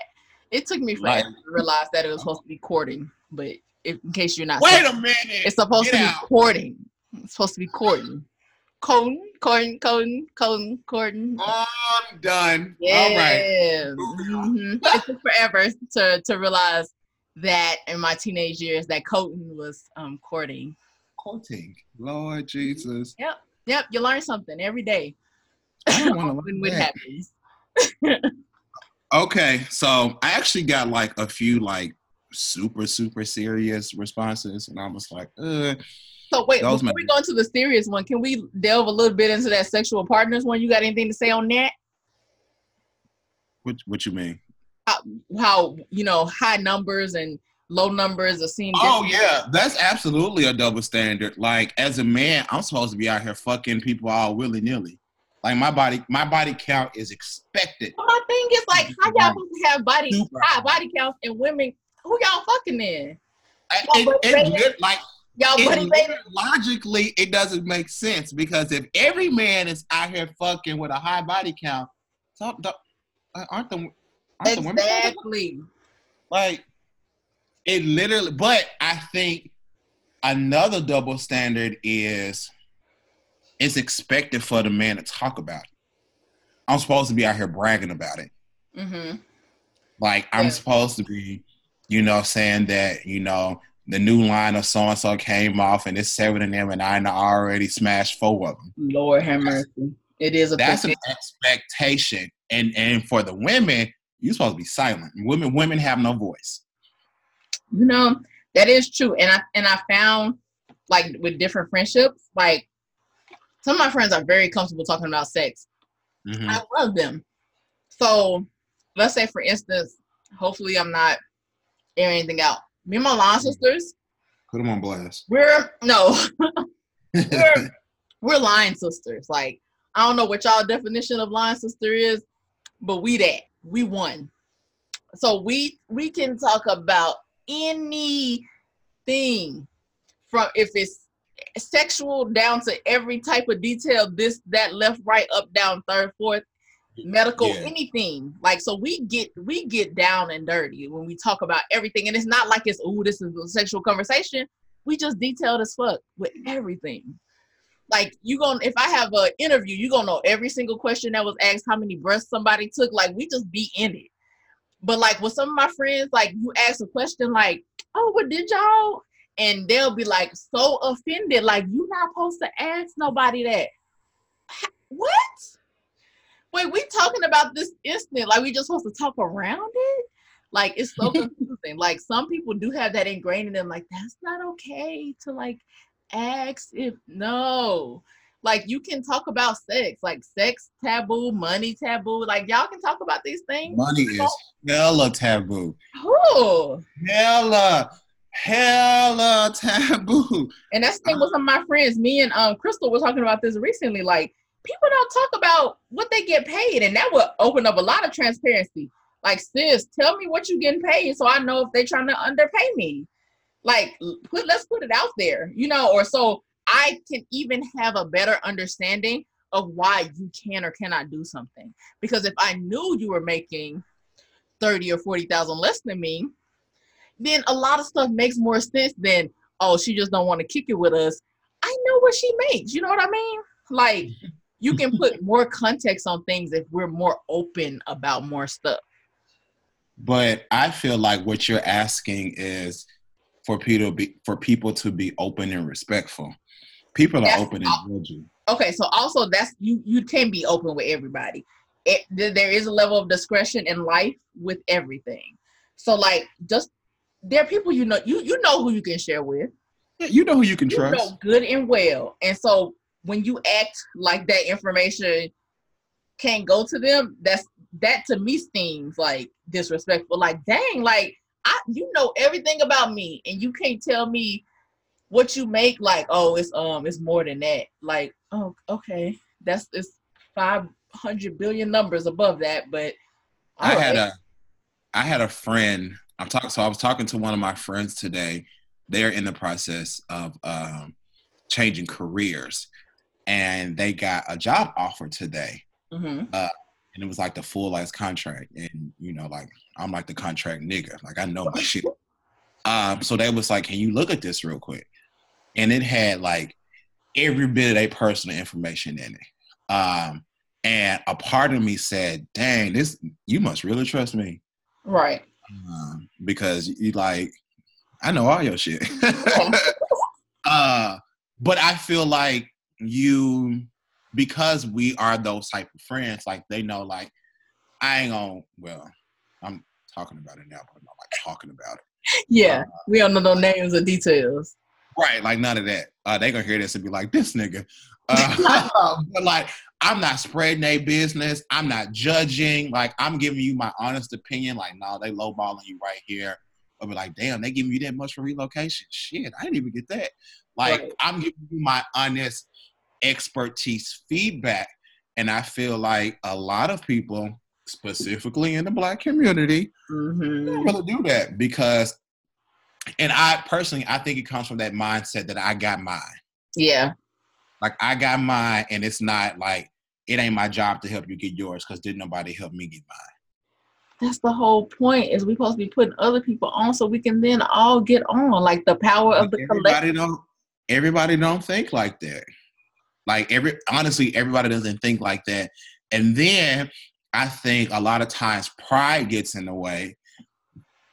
It took me forever to realize that it was supposed to be courting, but in case you're not. Wait a minute! It's supposed to be courting. It's supposed to be courting. Corden. Oh, I'm done. Yeah. All right. It took forever to realize that in my teenage years that Corden was courting. Courting. Lord Jesus. Yep. You learn something every day. I don't want to learn that. What happens. Okay. So I actually got like a few like super, super serious responses. And I was like, So wait, before we go into the serious one, can we delve a little bit into that sexual partners one? You got anything to say on that? What you mean? How you know, high numbers and low numbers are seen. Oh yeah, that's absolutely a double standard. Like as a man, I'm supposed to be out here fucking people all willy nilly. Like my body count is expected. Well, my thing is like, how y'all supposed to have high body counts and women who y'all fucking in? Logically, it doesn't make sense, because if every man is out here fucking with a high body count, so aren't the women exactly like it literally? But I think another double standard is it's expected for the man to talk about it. I'm supposed to be out here bragging about it. Mm-hmm. Like I'm supposed to be, you know, saying that, you know, the new line of so-and-so came off, and it's 7 of them, and I already smashed 4 of them. Lord have mercy. It is an expectation. And for the women, you're supposed to be silent. Women have no voice. You know, that is true. And I found, like, with different friendships, like, some of my friends are very comfortable talking about sex. Mm-hmm. I love them. So, let's say, for instance, hopefully I'm not airing anything out. Me and my line sisters. Put them on blast. We're line sisters. Like, I don't know what y'all definition of line sister is, but we won. So we can talk about anything, from if it's sexual down to every type of detail, this, that, left, right, up, down, third, fourth. medical, anything. Like, so we get down and dirty when we talk about everything. And it's not like it's, ooh, this is a sexual conversation. We just detailed as fuck with everything. Like, you gonna, if I have an interview, you gonna know every single question that was asked, how many breaths somebody took. Like, we just be in it. But like with some of my friends, like you ask a question like, oh, what did y'all? And they'll be like so offended. Like, you're not supposed to ask nobody that. What? Wait, we talking about this incident. Like, we just supposed to talk around it? Like, it's so confusing. Like, some people do have that ingrained in them. Like, that's not okay to like ask if no. Like, you can talk about sex. Like, sex taboo, money taboo. Like, y'all can talk about these things. Money is hella taboo. Ooh. Hella taboo. And that's the thing with some of my friends. Me and Crystal were talking about this recently. Like, people don't talk about what they get paid, and that would open up a lot of transparency. Like, sis, tell me what you getting paid so I know if they're trying to underpay me. Like, let's put it out there, you know, or so I can even have a better understanding of why you can or cannot do something. Because if I knew you were making $30,000 or $40,000 less than me, then a lot of stuff makes more sense than, oh, she just don't want to kick it with us. I know what she makes. You know what I mean? Like, you can put more context on things if we're more open about more stuff. But I feel like what you're asking is for people to be open and respectful. People are open and judgy. Okay, so also that's you can be open with everybody. There is a level of discretion in life with everything. So like, just there are people you know who you can share with. Yeah, you know who you can trust. You know good and well. And so when you act like that information can't go to them, that to me seems like disrespectful. Like, dang, like you know everything about me and you can't tell me what you make. Like, oh, it's more than that. Like, oh, okay, it's 500 billion numbers above that. But I had a friend. I was talking to one of my friends today. They're in the process of changing careers, and they got a job offer today. Mm-hmm. And it was like the full ass contract, and you know, like I'm like the contract nigga, like I know my shit. So they was like, "Can you look at this real quick?" And it had like every bit of their personal information in it. And a part of me said, "Dang, this you must really trust me, right?" Because you like, I know all your shit. But I feel like you. Because we are those type of friends, like they know, like I ain't gonna. Well, I'm talking about it now, but I'm not like talking about it. Yeah, we don't know no names or details. Right, like none of that. They gonna hear this and be like, "This nigga," but like I'm not spreading their business. I'm not judging. Like I'm giving you my honest opinion. Like, no, they lowballing you right here. I'll be like, damn, they giving you that much for relocation? Shit, I didn't even get that. Like right. I'm giving you my honest expertise feedback, and I feel like a lot of people, specifically in the Black community, don't really do that because, and I personally, I think it comes from that mindset that I got mine. Yeah. Like I got mine, and it's not like, it ain't my job to help you get yours because didn't nobody help me get mine. That's the whole point, is we're supposed to be putting other people on so we can then all get on, like the power of the collective. Everybody don't think like that. Like everybody doesn't think like that. And then I think a lot of times pride gets in the way.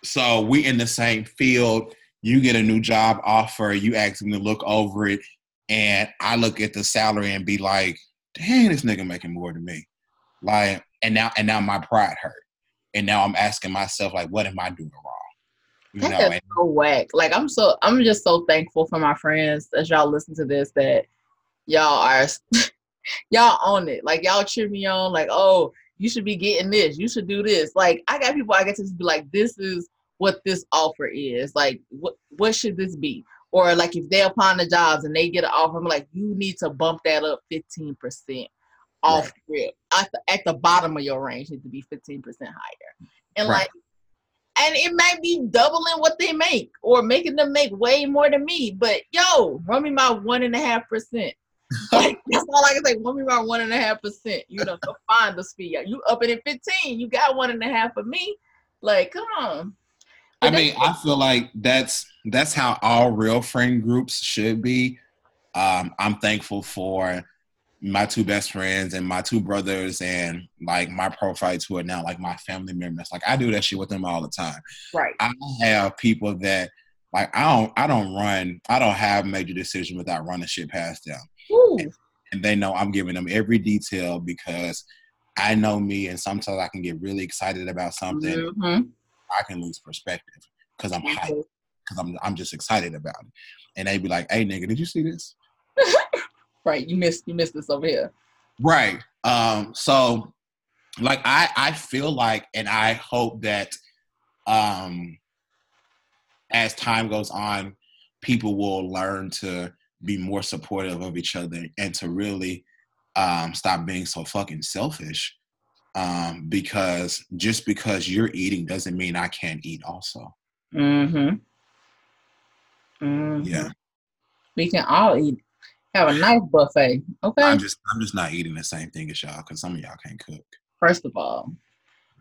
So we in the same field, you get a new job offer, you ask me to look over it, and I look at the salary and be like, dang, this nigga making more than me. Like, and now my pride hurt. And now I'm asking myself, like, what am I doing wrong? You know, that's so whack. Like I'm just so thankful for my friends as y'all listen to this that y'all own it. Like y'all cheer me on, like, oh, you should be getting this, you should do this. Like I got people I get to be like, this is what this offer is. Like what should this be? Or like if they're applying the jobs and they get an offer, I'm like, you need to bump that up 15% off right. Rip. At the bottom of your range need to be 15% higher. And right. Like and it might be doubling what they make or making them make way more than me. But yo, run me my 1.5%. Like, that's all I can say. Women are 1.5%. You know, so find the speed. You up in 15. You got 1.5 for me. Like, come on. But I mean, I feel like that's how all real friend groups should be. I'm thankful for my two best friends and my two brothers and like my profiles who are now like my family members. Like I do that shit with them all the time. Right. I have people that like I don't have major decisions without running shit past them. Ooh. And they know I'm giving them every detail because I know me, and sometimes I can get really excited about something. Mm-hmm. I can lose perspective because I'm hyped, because I'm just excited about it. And they be like, hey nigga, did you see this? Right, you missed this over here. Right. So like I feel like, and I hope that as time goes on, people will learn to be more supportive of each other and to really stop being so fucking selfish. Because just because you're eating doesn't mean I can't eat also. Mm-hmm. Mm-hmm. Yeah. We can all eat. Have a nice buffet, okay? I'm just not eating the same thing as y'all because some of y'all can't cook. First of all,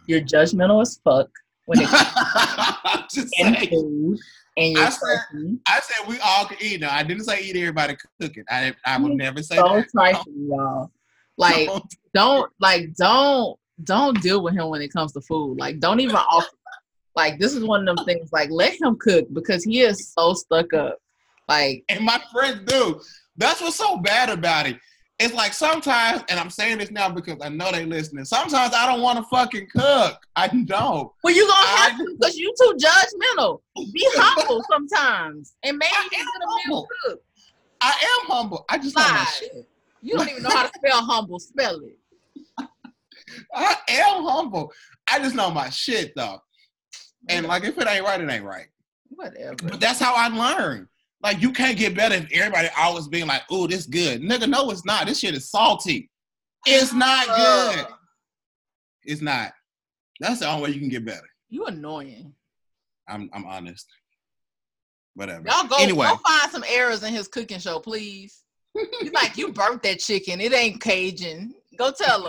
you're judgmental as fuck when it comes to food and your cooking. I said we all could eat. No, I didn't say eat everybody cooking. I would never say so that. So trifling, y'all. Like don't deal with him when it comes to food. Like don't even offer. Like this is one of them things. Like let him cook because he is so stuck up. Like and my friends do. That's what's so bad about it. It's like sometimes, and I'm saying this now because I know they listening, sometimes I don't want to fucking cook. I don't. Well, you're going to have to because you too judgmental. Be humble sometimes. And maybe you can get a meal cooked. I am humble. I just don't know shit. You don't even know how to spell humble. Spell it. I am humble. I just know my shit, though. And like, if it ain't right, it ain't right. Whatever. But that's how I learned. Like, you can't get better if everybody always being like, ooh, this good. Nigga, no, it's not. This shit is salty. It's not good. It's not. That's the only way you can get better. You annoying. I'm honest. Whatever. Y'all go find some errors in his cooking show, please. You like, you burnt that chicken. It ain't Cajun. Go tell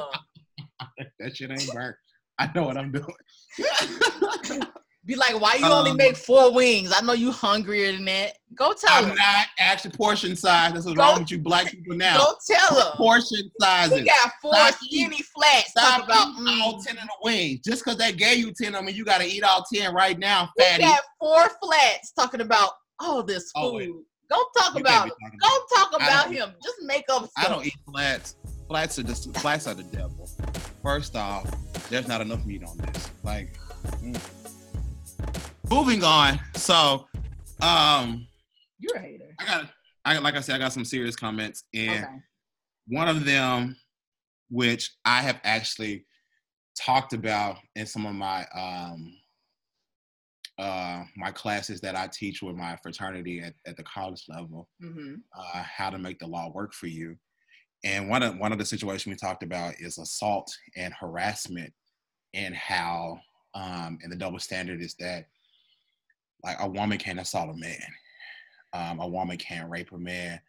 him. That shit ain't burnt. I know what I'm doing. Be like, why you only make 4 wings? I know you hungrier than that. Go tell them. I'm not actually portion size. That's what's wrong with you black people now. Go tell them. Portion sizes. We got 4 stop skinny eat. Flats. Stop talk about all 10 of the wings. Just because they gave you 10 of them, you got to eat all 10 right now, fatty. We got 4 flats talking about all this food. Oh, don't talk about it. Don't talk about him. Just make up stuff. I don't eat flats. Flats are the devil. First off, there's not enough meat on this. Like... Moving on. So, you're a hater. I got some serious comments, and one of them, which I have actually talked about in some of my my classes that I teach with my fraternity at the college level, how to make the law work for you. And one of the situations we talked about is assault and harassment, and how and the double standard is that. Like, a woman can't assault a man. A woman can't rape a man.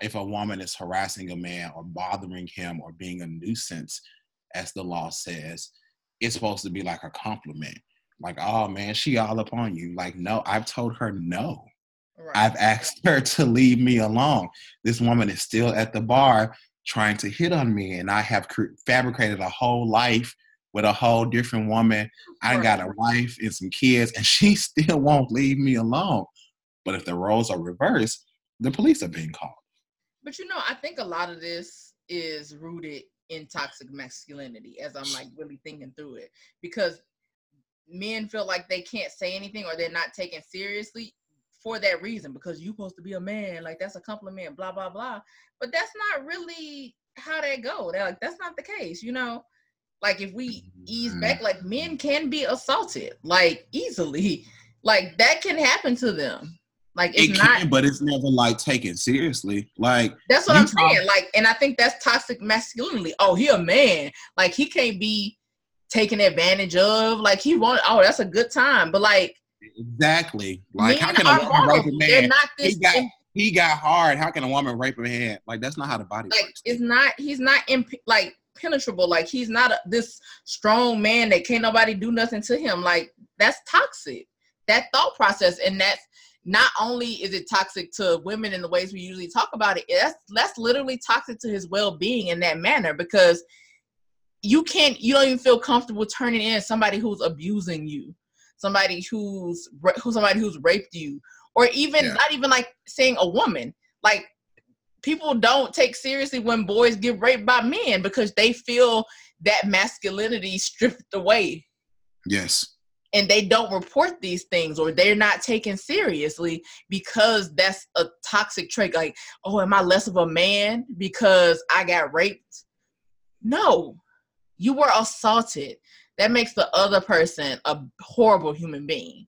If a woman is harassing a man or bothering him or being a nuisance, as the law says, it's supposed to be like a compliment. Like, oh, man, she all up on you. Like, no, I've told her no. Right. I've asked her to leave me alone. This woman is still at the bar trying to hit on me, and I have fabricated a whole life with a whole different woman. I got a wife and some kids, and she still won't leave me alone. But if the roles are reversed, the police are being called. But you know, I think a lot of this is rooted in toxic masculinity, as I'm like really thinking through it, because men feel like they can't say anything or they're not taken seriously for that reason, because you're supposed to be a man, like that's a compliment, blah, blah, blah. But that's not really how that go. They're like, that's not the case, you know? Like, if we ease back, like, men can be assaulted, like, easily. Like, that can happen to them. Like, but it's never, like, taken seriously. Like... That's what I'm saying. Like, and I think that's toxic masculinity. Oh, he a man. Like, he can't be taken advantage of. Like, he won't... Oh, that's a good time. But, like... Exactly. Like, how can a woman rape a man? They're not this... He got hard. How can a woman rape a man? Like, that's not how the body works. It's not, he's not impenetrable. Like, he's not this strong man that can't nobody do nothing to him. Like, that's toxic. That thought process. And that's not only is it toxic to women in the ways we usually talk about it, that's literally toxic to his well-being in that manner, because you don't even feel comfortable turning in somebody who's abusing you, somebody who's raped you, or even not even like saying a woman. Like, people don't take seriously when boys get raped by men because they feel that masculinity stripped away. Yes. And they don't report these things, or they're not taken seriously because that's a toxic trait. Like, oh, am I less of a man because I got raped? No, you were assaulted. That makes the other person a horrible human being.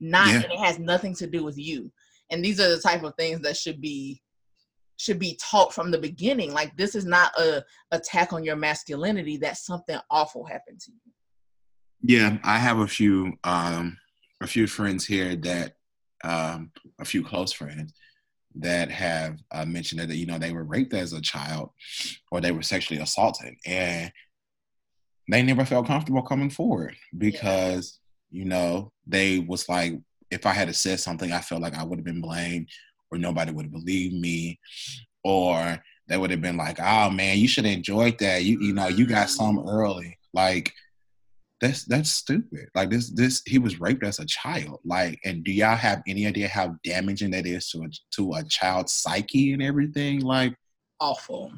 And it has nothing to do with you. And these are the type of things that should be taught from the beginning. Like, this is not a attack on your masculinity, that something awful happened to you. Yeah, I have a few friends here that, a few close friends that have mentioned that, you know, they were raped as a child or they were sexually assaulted, and they never felt comfortable coming forward because, you know, they was like, if I had said something, I felt like I would have been blamed or nobody would have believed me, or they would have been like, oh man, you should have enjoyed that. You know, you got some early. Like, That's stupid. Like, this he was raped as a child. Like, and do y'all have any idea how damaging that is to a child's psyche and everything? Like, awful.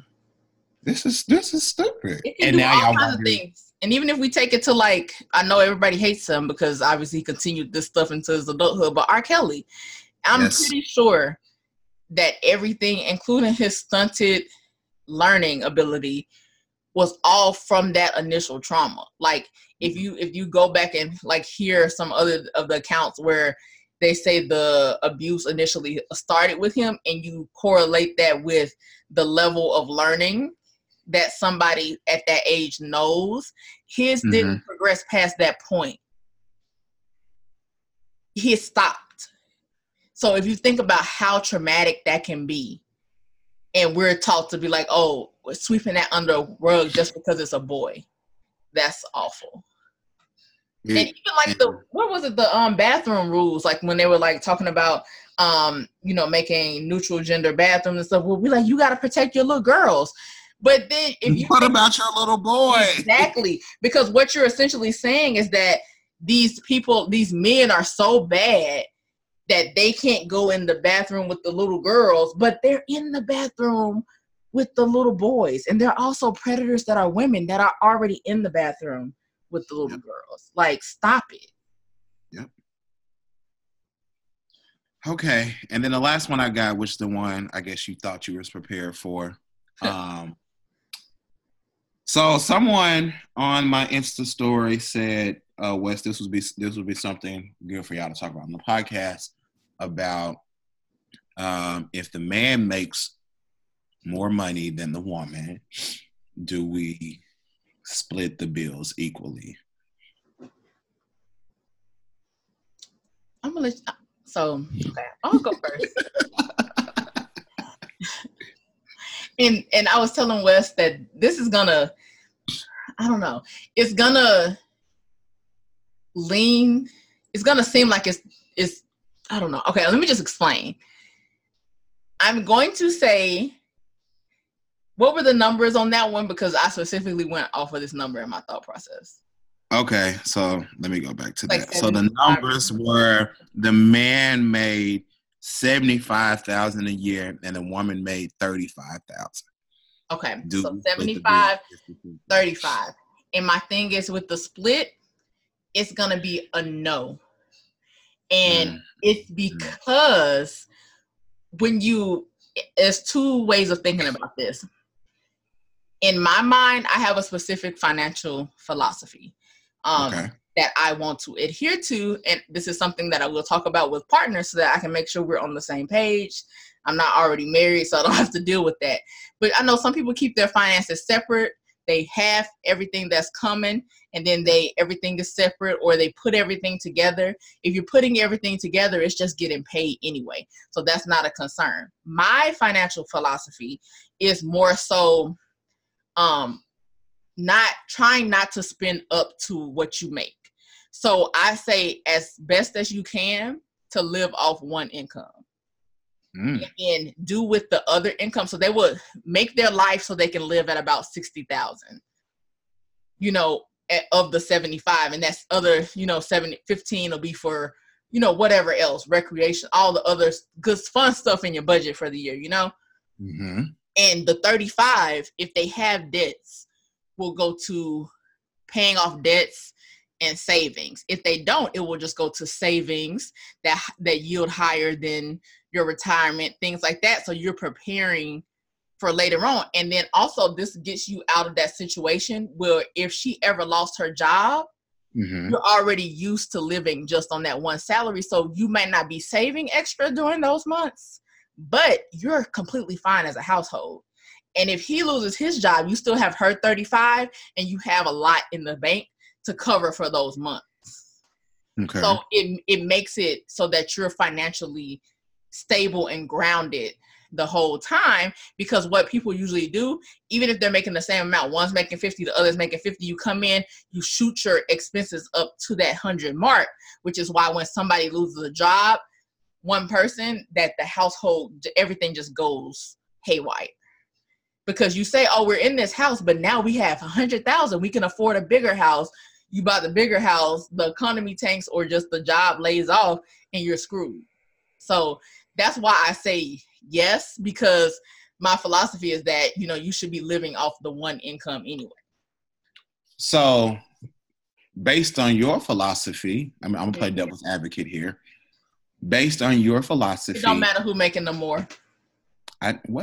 This is stupid. It can and do now all kinds of things. And even if we take it to, like, I know everybody hates him because obviously he continued this stuff into his adulthood, but R. Kelly, I'm pretty sure that everything, including his stunted learning ability, was all from that initial trauma. Like, if you go back and, like, hear some other of the accounts where they say the abuse initially started with him, and you correlate that with the level of learning that somebody at that age knows, his didn't progress past that point. He stopped. So if you think about how traumatic that can be, and we're taught to be like, oh, we're sweeping that under a rug just because it's a boy. That's awful. Yeah. And even like the bathroom rules, like when they were like talking about, you know, making neutral gender bathrooms and stuff, we'll be like, you got to protect your little girls. But then what about your little boy? Exactly. Because what you're essentially saying is that these people, these men are so bad that they can't go in the bathroom with the little girls, but they're in the bathroom with the little boys. And there are also predators that are women that are already in the bathroom with the little girls. Like, stop it. Yep. Okay. And then the last one I got was the one I guess you thought you was prepared for. So someone on my Insta story said, Wes, this would be something good for y'all to talk about on the podcast about if the man makes more money than the woman, do we split the bills equally? Okay, I'll go first. and I was telling Wes that this is gonna, I don't know, it's gonna lean, it's gonna seem like it's I don't know. Okay, let me just explain. I'm going to say, what were the numbers on that one? Because I specifically went off of this number in my thought process. Okay, so let me go back to that. So the numbers were the man made $75,000 a year and the woman made $35,000. Okay, so 75, 35. And my thing is with the split, it's gonna be a no. And it's because there's two ways of thinking about this. In my mind, I have a specific financial philosophy that I want to adhere to. And this is something that I will talk about with partners so that I can make sure we're on the same page. I'm not already married, so I don't have to deal with that. But I know some people keep their finances separate. they half everything that's coming, and then everything is separate, or they put everything together. If you're putting everything together, it's just getting paid anyway. So that's not a concern. My financial philosophy is more so not to spend up to what you make. So I say as best as you can to live off one income. And do with the other income. So they would make their life so they can live at about 60,000, of the 75, and that's other, 15 will be for, whatever else, recreation, all the other good fun stuff in your budget for the year, Mm-hmm. And the 35, if they have debts, will go to paying off debts and savings. If they don't, it will just go to savings that yield higher than your retirement, things like that. So you're preparing for later on. And then also this gets you out of that situation where if she ever lost her job, mm-hmm. you're already used to living just on that one salary. So you might not be saving extra during those months, but you're completely fine as a household. And if he loses his job, you still have her 35, and you have a lot in the bank to cover for those months. Okay. So it makes it so that you're financially stable and grounded the whole time, because what people usually do, even if they're making the same amount, one's making 50, the other's making 50, you come in, you shoot your expenses up to that 100 mark, which is why when somebody loses a job, one person, that the household, everything just goes haywire. Because you say, oh, we're in this house, but now we have 100,000, we can afford a bigger house. You buy the bigger house, the economy tanks, or just the job lays off and you're screwed. So that's why I say yes, because my philosophy is that, you should be living off the one income anyway. So based on your philosophy, I mean, I'm going to play devil's advocate here. Based on your philosophy. It don't matter who making the more. No. I know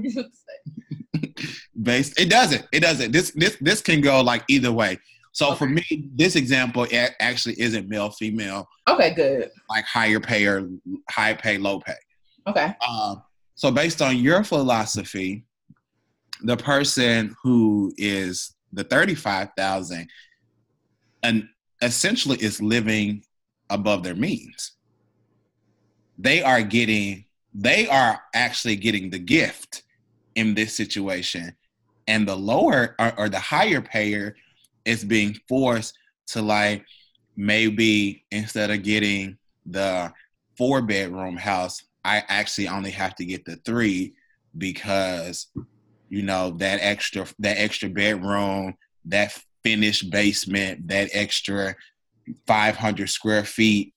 you would say. It doesn't. This can go like either way. So okay. For me, this example actually isn't male, female. Okay, good. Like high pay, low pay. Okay. So based on your philosophy, the person who is the 35,000 and essentially is living above their means. They are actually getting the gift in this situation, and the lower or the higher payer is being forced to, like, maybe instead of getting the 4-bedroom house, I actually only have to get the 3 because, that extra bedroom, that finished basement, that extra 500 square feet,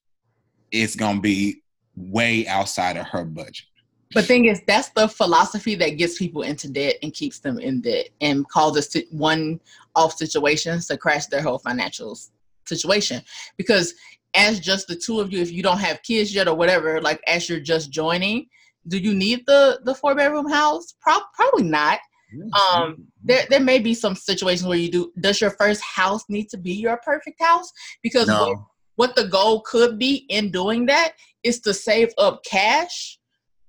it's going to be way outside of her budget. But thing is, that's the philosophy that gets people into debt and keeps them in debt and causes one-off situations to crash their whole financial situation. Because as just the two of you, if you don't have kids yet or whatever, like as you're just joining, do you need the 4-bedroom house? Probably not. There may be some situations where you do. Does your first house need to be your perfect house? Because what the goal could be in doing that is to save up cash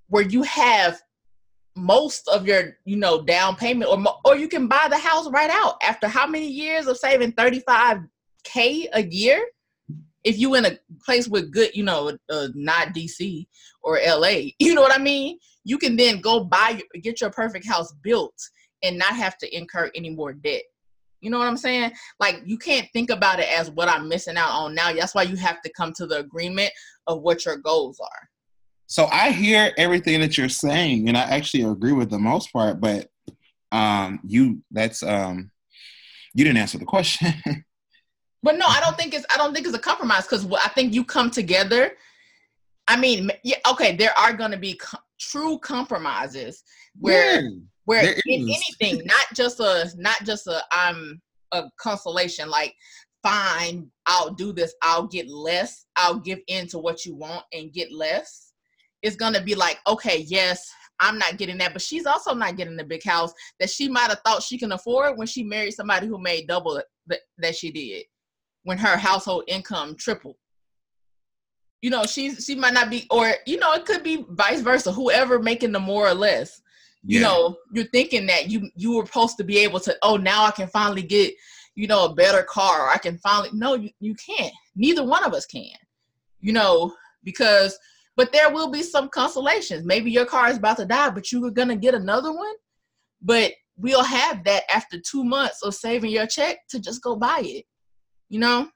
where you have most of your, down payment, or you can buy the house right out after how many years of saving $35,000 a year? If you in a place with good, not DC or LA, you know what I mean? You can then go get your perfect house built and not have to incur any more debt. You know what I'm saying? Like, you can't think about it as what I'm missing out on now. That's why you have to come to the agreement of what your goals are. So I hear everything that you're saying, and I actually agree with the most part, but you didn't answer the question. But no, I don't think it's a compromise, because I think you come together. I mean, yeah, okay, there are going to be true compromises where in anything, not just a a consolation, like, fine, I'll do this, I'll get less, I'll give in to what you want and get less. It's going to be like, okay, yes, I'm not getting that, but she's also not getting the big house that she might have thought she can afford when she married somebody who made double that she did, when her household income tripled. She might not be, or, it could be vice versa, whoever making the more or less. you know, you're thinking that you were supposed to be able to, oh, now I can finally get, you know, a better car, or I can finally, no, you can't. Neither one of us can, you know, because, but there will be some consolations. Maybe your car is about to die, but you were going to get another one. But we'll have that after 2 months of saving your check to just go buy it. You know,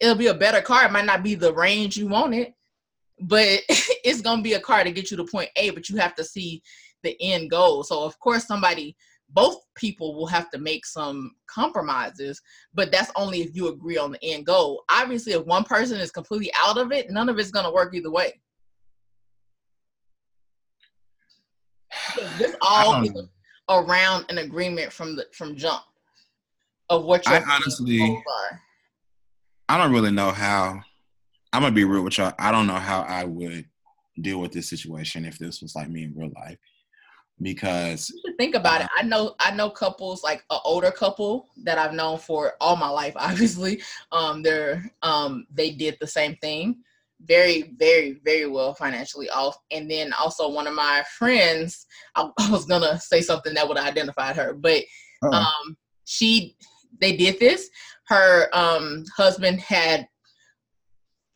it'll be a better car. It might not be the range you wanted, but it's going to be a car to get you to point A, but you have to see the end goal. So of course both people will have to make some compromises, but that's only if you agree on the end goal. Obviously, if one person is completely out of it, none of it's going to work either way. This all is around an agreement from jump of what your goals are. I don't really know how. I'm going to be real with y'all. I don't know how I would deal with this situation if this was like me in real life. Because you should think about it. I know couples, like an older couple that I've known for all my life, obviously. They did the same thing, very, very, very well financially off. And then also one of my friends, I was gonna say something that would have identified her, but they did this. Her husband had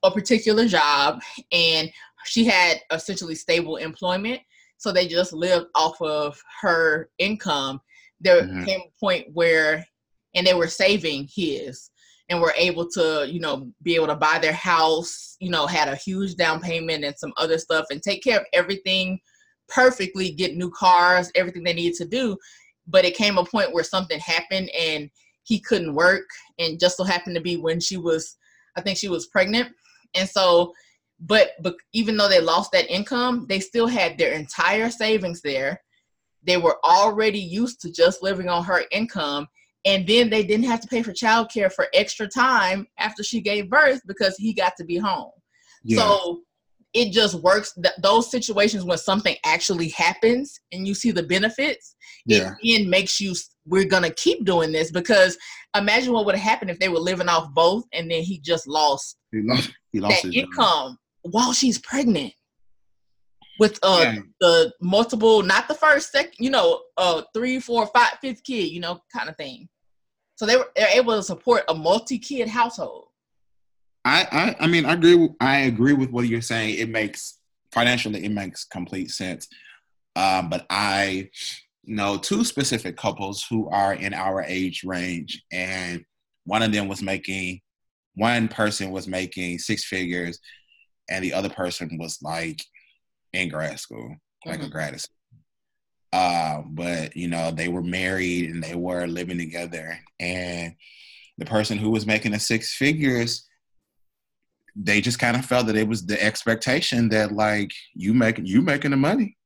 a particular job, and she had essentially stable employment. So they just lived off of her income. There came a point where, and they were saving his, and were able to, you know, be able to buy their house, you know, had a huge down payment and some other stuff, and take care of everything perfectly, get new cars, everything they needed to do. But it came a point where something happened and he couldn't work, and just so happened to be when I think she was pregnant. And so, But even though they lost that income, they still had their entire savings there. They were already used to just living on her income. And then they didn't have to pay for childcare for extra time after she gave birth because he got to be home. Yeah. So it just works. Those situations when something actually happens and you see the benefits, it then makes you, we're going to keep doing this, because imagine what would have happened if they were living off both and then he just lost. He lost that income while she's pregnant with the multiple, not the first, second, you know, 3, 4, 5, 5th kid, you know, kind of thing. So they're able to support a multi-kid household. I mean, I agree with what you're saying. It makes financially, it makes complete sense. But I know two specific couples who are in our age range, and one person was making six figures and the other person was like in grad school, like a grad student. But, you know, they were married and they were living together. And the person who was making the six figures, they just kind of felt that it was the expectation that, like, you making the money.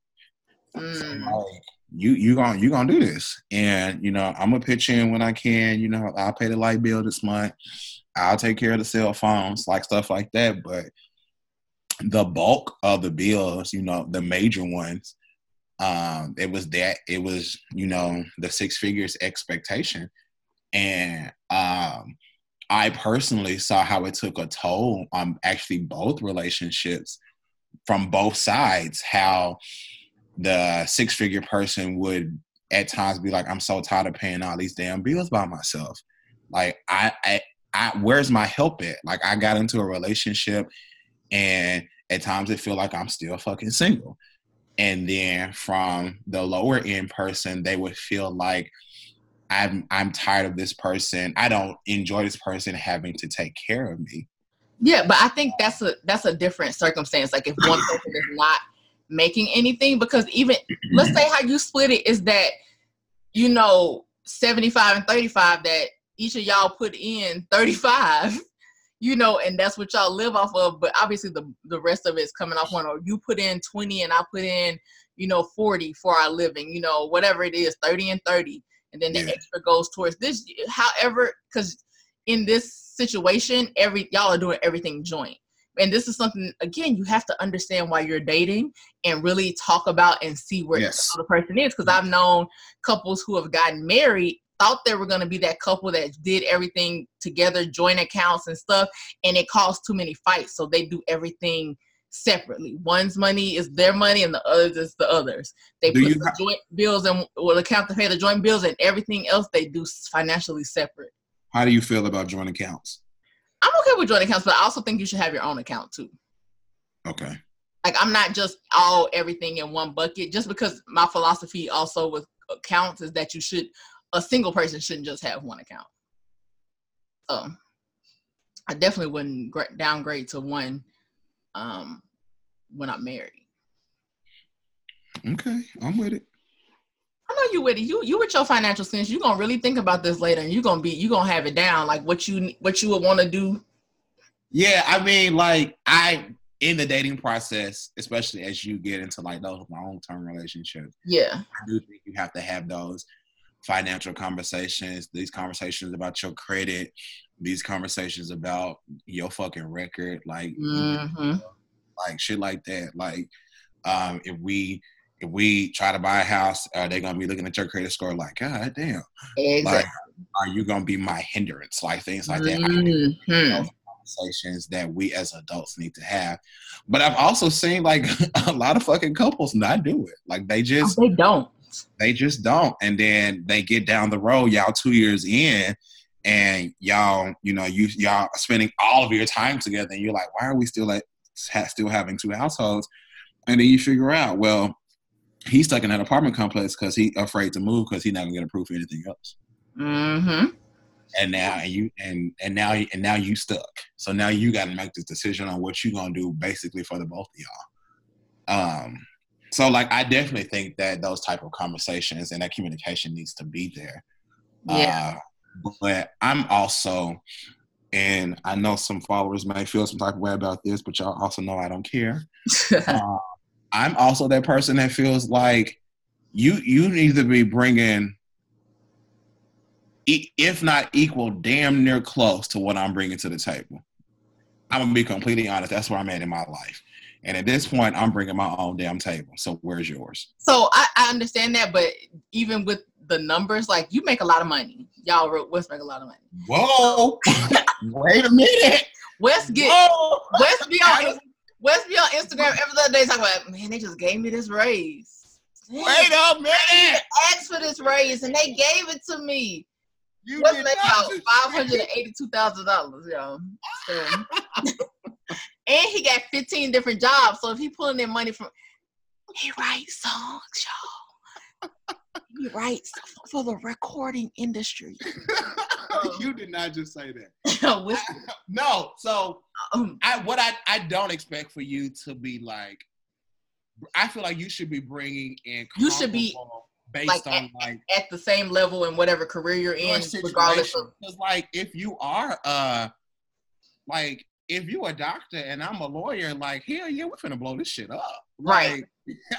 Mm. So, like, you gonna do this. And, you know, I'm gonna pitch in when I can. You know, I'll pay the light bill this month. I'll take care of the cell phones, like stuff like that. But the bulk of the bills, you know, the major ones, it was, you know, the six figures expectation. And I personally saw how it took a toll on actually both relationships from both sides, how the six figure person would at times be like, I'm so tired of paying all these damn bills by myself. Like, I where's my help at? Like, I got into a relationship and at times it feel like I'm still fucking single. And then from the lower end person, they would feel like I'm tired of this person. I don't enjoy this person having to take care of me. Yeah, but I think that's a different circumstance. Like, if one person is not making anything, because even let's say how you split it is that, you know, 75 and 35, that each of y'all put in 35, you know, and that's what y'all live off of. But obviously the rest of it is coming off one, or you put in 20 and I put in, you know, 40 for our living, you know, whatever it is, 30 and 30. And then the extra goes towards this. However, because in this situation, y'all are doing everything joint. And this is something, again, you have to understand why you're dating and really talk about and see where the other person is. Because I've known couples who have gotten married, thought they were going to be that couple that did everything together, joint accounts and stuff, and it caused too many fights. So they do everything separately. One's money is their money and the others is the others. They do put the joint bills and will account to pay the joint bills and everything else they do financially separate. How do you feel about joint accounts? I'm okay with joint accounts, but I also think you should have your own account too. Okay. Like, I'm not just all everything in one bucket, just because my philosophy also with accounts is that a single person shouldn't just have one account. I definitely wouldn't downgrade to one when I'm married. Okay, I'm with it. I know you with it. You with your financial sense. You're gonna really think about this later, and you're gonna have it down, like what you would want to do. Yeah, I mean, like, in the dating process, especially as you get into like those long-term relationships, yeah, I do think you have to have those financial conversations, these conversations about your credit, these conversations about your fucking record, like, mm-hmm. like shit like that. Like, if we try to buy a house, are they gonna be looking at your credit score like, God damn, exactly. Like, are you gonna be my hindrance? Like, things like that. Mm-hmm. Conversations that we as adults need to have. But I've also seen like a lot of fucking couples not do it. Like, they just don't. And then they get down the road, y'all 2 years in, and y'all, you know, y'all are spending all of your time together, and you're like, why are we still having two households? And then you figure out, well, he's stuck in that apartment complex because he's afraid to move because he's not gonna get approved for anything else. Mm-hmm. And now you stuck. So now you got to make this decision on what you're gonna do, basically, for the both of y'all. So like, I definitely think that those type of conversations and that communication needs to be there. Yeah. But I'm also, and I know some followers may feel some type of way about this, but y'all also know I don't care. I'm also that person that feels like you need to be bringing, if not equal, damn near close to what I'm bringing to the table. I'm gonna be completely honest. That's where I'm at in my life, and at this point, I'm bringing my own damn table. So where's yours? So I understand that, but even with the numbers, like, you make a lot of money. Y'all, Wes make a lot of money. Whoa! Wait a minute. Wes be on Instagram every other day talking about, man, they just gave me this raise. Wait a minute. I asked for this raise, and they gave it to me. You What's that about? $582,000, y'all. So. And he got 15 different jobs. So if he pulling in money from, he writes songs, y'all. He writes for the recording industry. You did not just say that. No. So I don't expect for you to be like. I feel like you should be bringing in. You should be. Based like on at the same level in whatever career you're in, regardless of. Because like, if you are a doctor and I'm a lawyer, like, hell yeah, we're finna blow this shit up, right?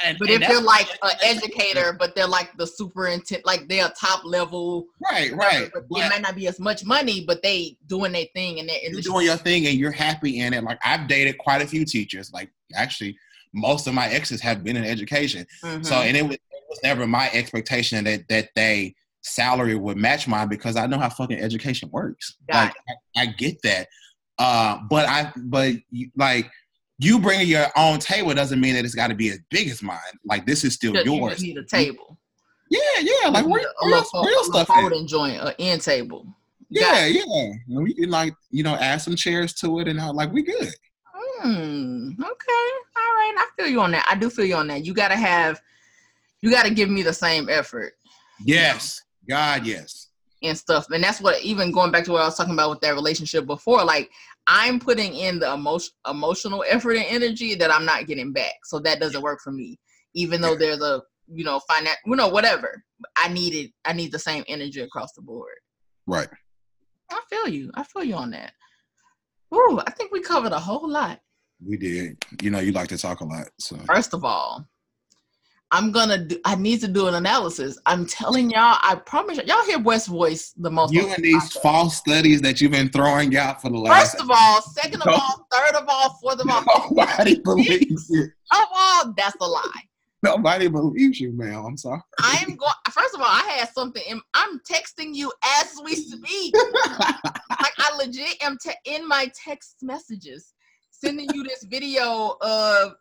Like, but if they're like an educator, but they're like the superintendent, like they're a top level, right? It might not be as much money, but they doing their thing and you're doing your thing and you're happy in it. Like, I've dated quite a few teachers. Like, actually, most of my exes have been in education, mm-hmm. So and it was never my expectation that they salary would match mine, because I know how fucking education works. Like, I get that. But you bringing your own table doesn't mean that it's got to be as big as mine. Like, this is still yours. You need a table. Yeah. Like, where real stuff folding joint, an end table. Yeah. And we can, like, you know, add some chairs to it and all, like, we good. Okay. All right. I feel you on that. I do feel you on that. You got to give me the same effort. Yes. You know? God, yes. And stuff. And that's what, even going back to what I was talking about with that relationship before, like, I'm putting in the emotional effort and energy that I'm not getting back. So that doesn't work for me. Even though there's a, you know, whatever. I need the same energy across the board. Right. I feel you on that. Ooh, I think we covered a whole lot. We did. You know, you like to talk a lot. So first of all, I need to do an analysis. I'm telling y'all, I promise y'all hear West's voice the most. You and these false studies that you've been throwing out for the last. First of all, second of all, third of all, fourth of all. Nobody believes you. Of all, that's a lie. Nobody believes you, ma'am. I'm sorry. First of all, I had something. I'm texting you as we speak. Like, I legit am in my text messages. sending you this video of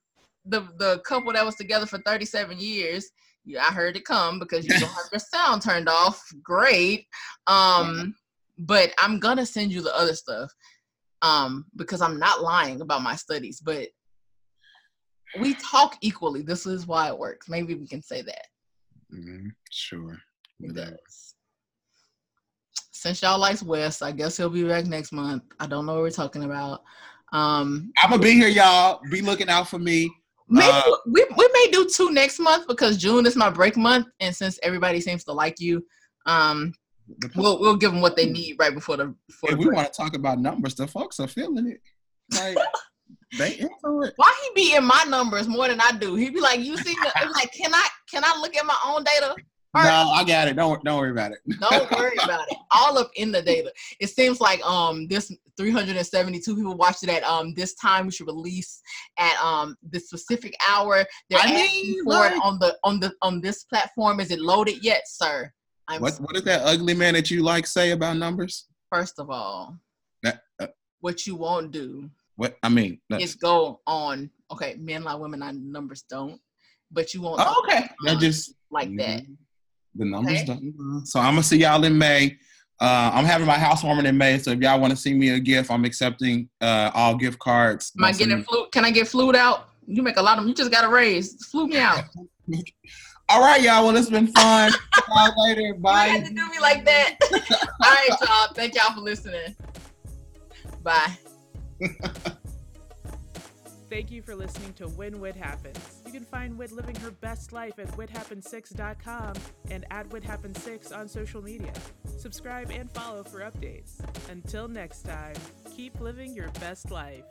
the couple that was together for 37 years. Yeah, I heard it come because you don't have your sound turned off. Great. But I'm going to send you the other stuff because I'm not lying about my studies. But we talk equally. This is why it works. Maybe we can say that. Mm-hmm. Sure. It does. Since y'all likes Wes, I guess he'll be back next month. I don't know what we're talking about. I'm going to be here, y'all. Be looking out for me. Maybe we may do two next month because June is my break month, and since everybody seems to like you, we'll give them what they need right before the. Before the break. We want to talk about numbers. The folks are feeling it. Like they into it. Why he be in my numbers more than I do? He be like, "You see, like, can I look at my own data?" First? No, I got it. Don't worry about it. Don't worry about it. All up in the data. It seems like this 372 people watched it at this time. We should release at this specific hour. They're asking for it on this platform. Is it loaded yet, sir? What did that ugly man that you like say about numbers? First of all, what you won't do. What I mean is go on. Okay, men like women. Numbers don't. But you won't. Oh, okay, that just like that. The numbers done. So I'm gonna see y'all in May. I'm having my housewarming in May, so if y'all want to see me a gift, I'm accepting all gift cards. Am I getting flued? Can I get flued out? You make a lot of them. You just got a raise. Flew me out. All right, y'all. Well, it's been fun. See y'all later. Bye. You had to do me like that. All right, y'all. Thank y'all for listening. Bye. Thank you for listening to When Wit Happens. You can find Wit living her best life at whithappens6.com and at whithappens6 on social media. Subscribe and follow for updates. Until next time, keep living your best life.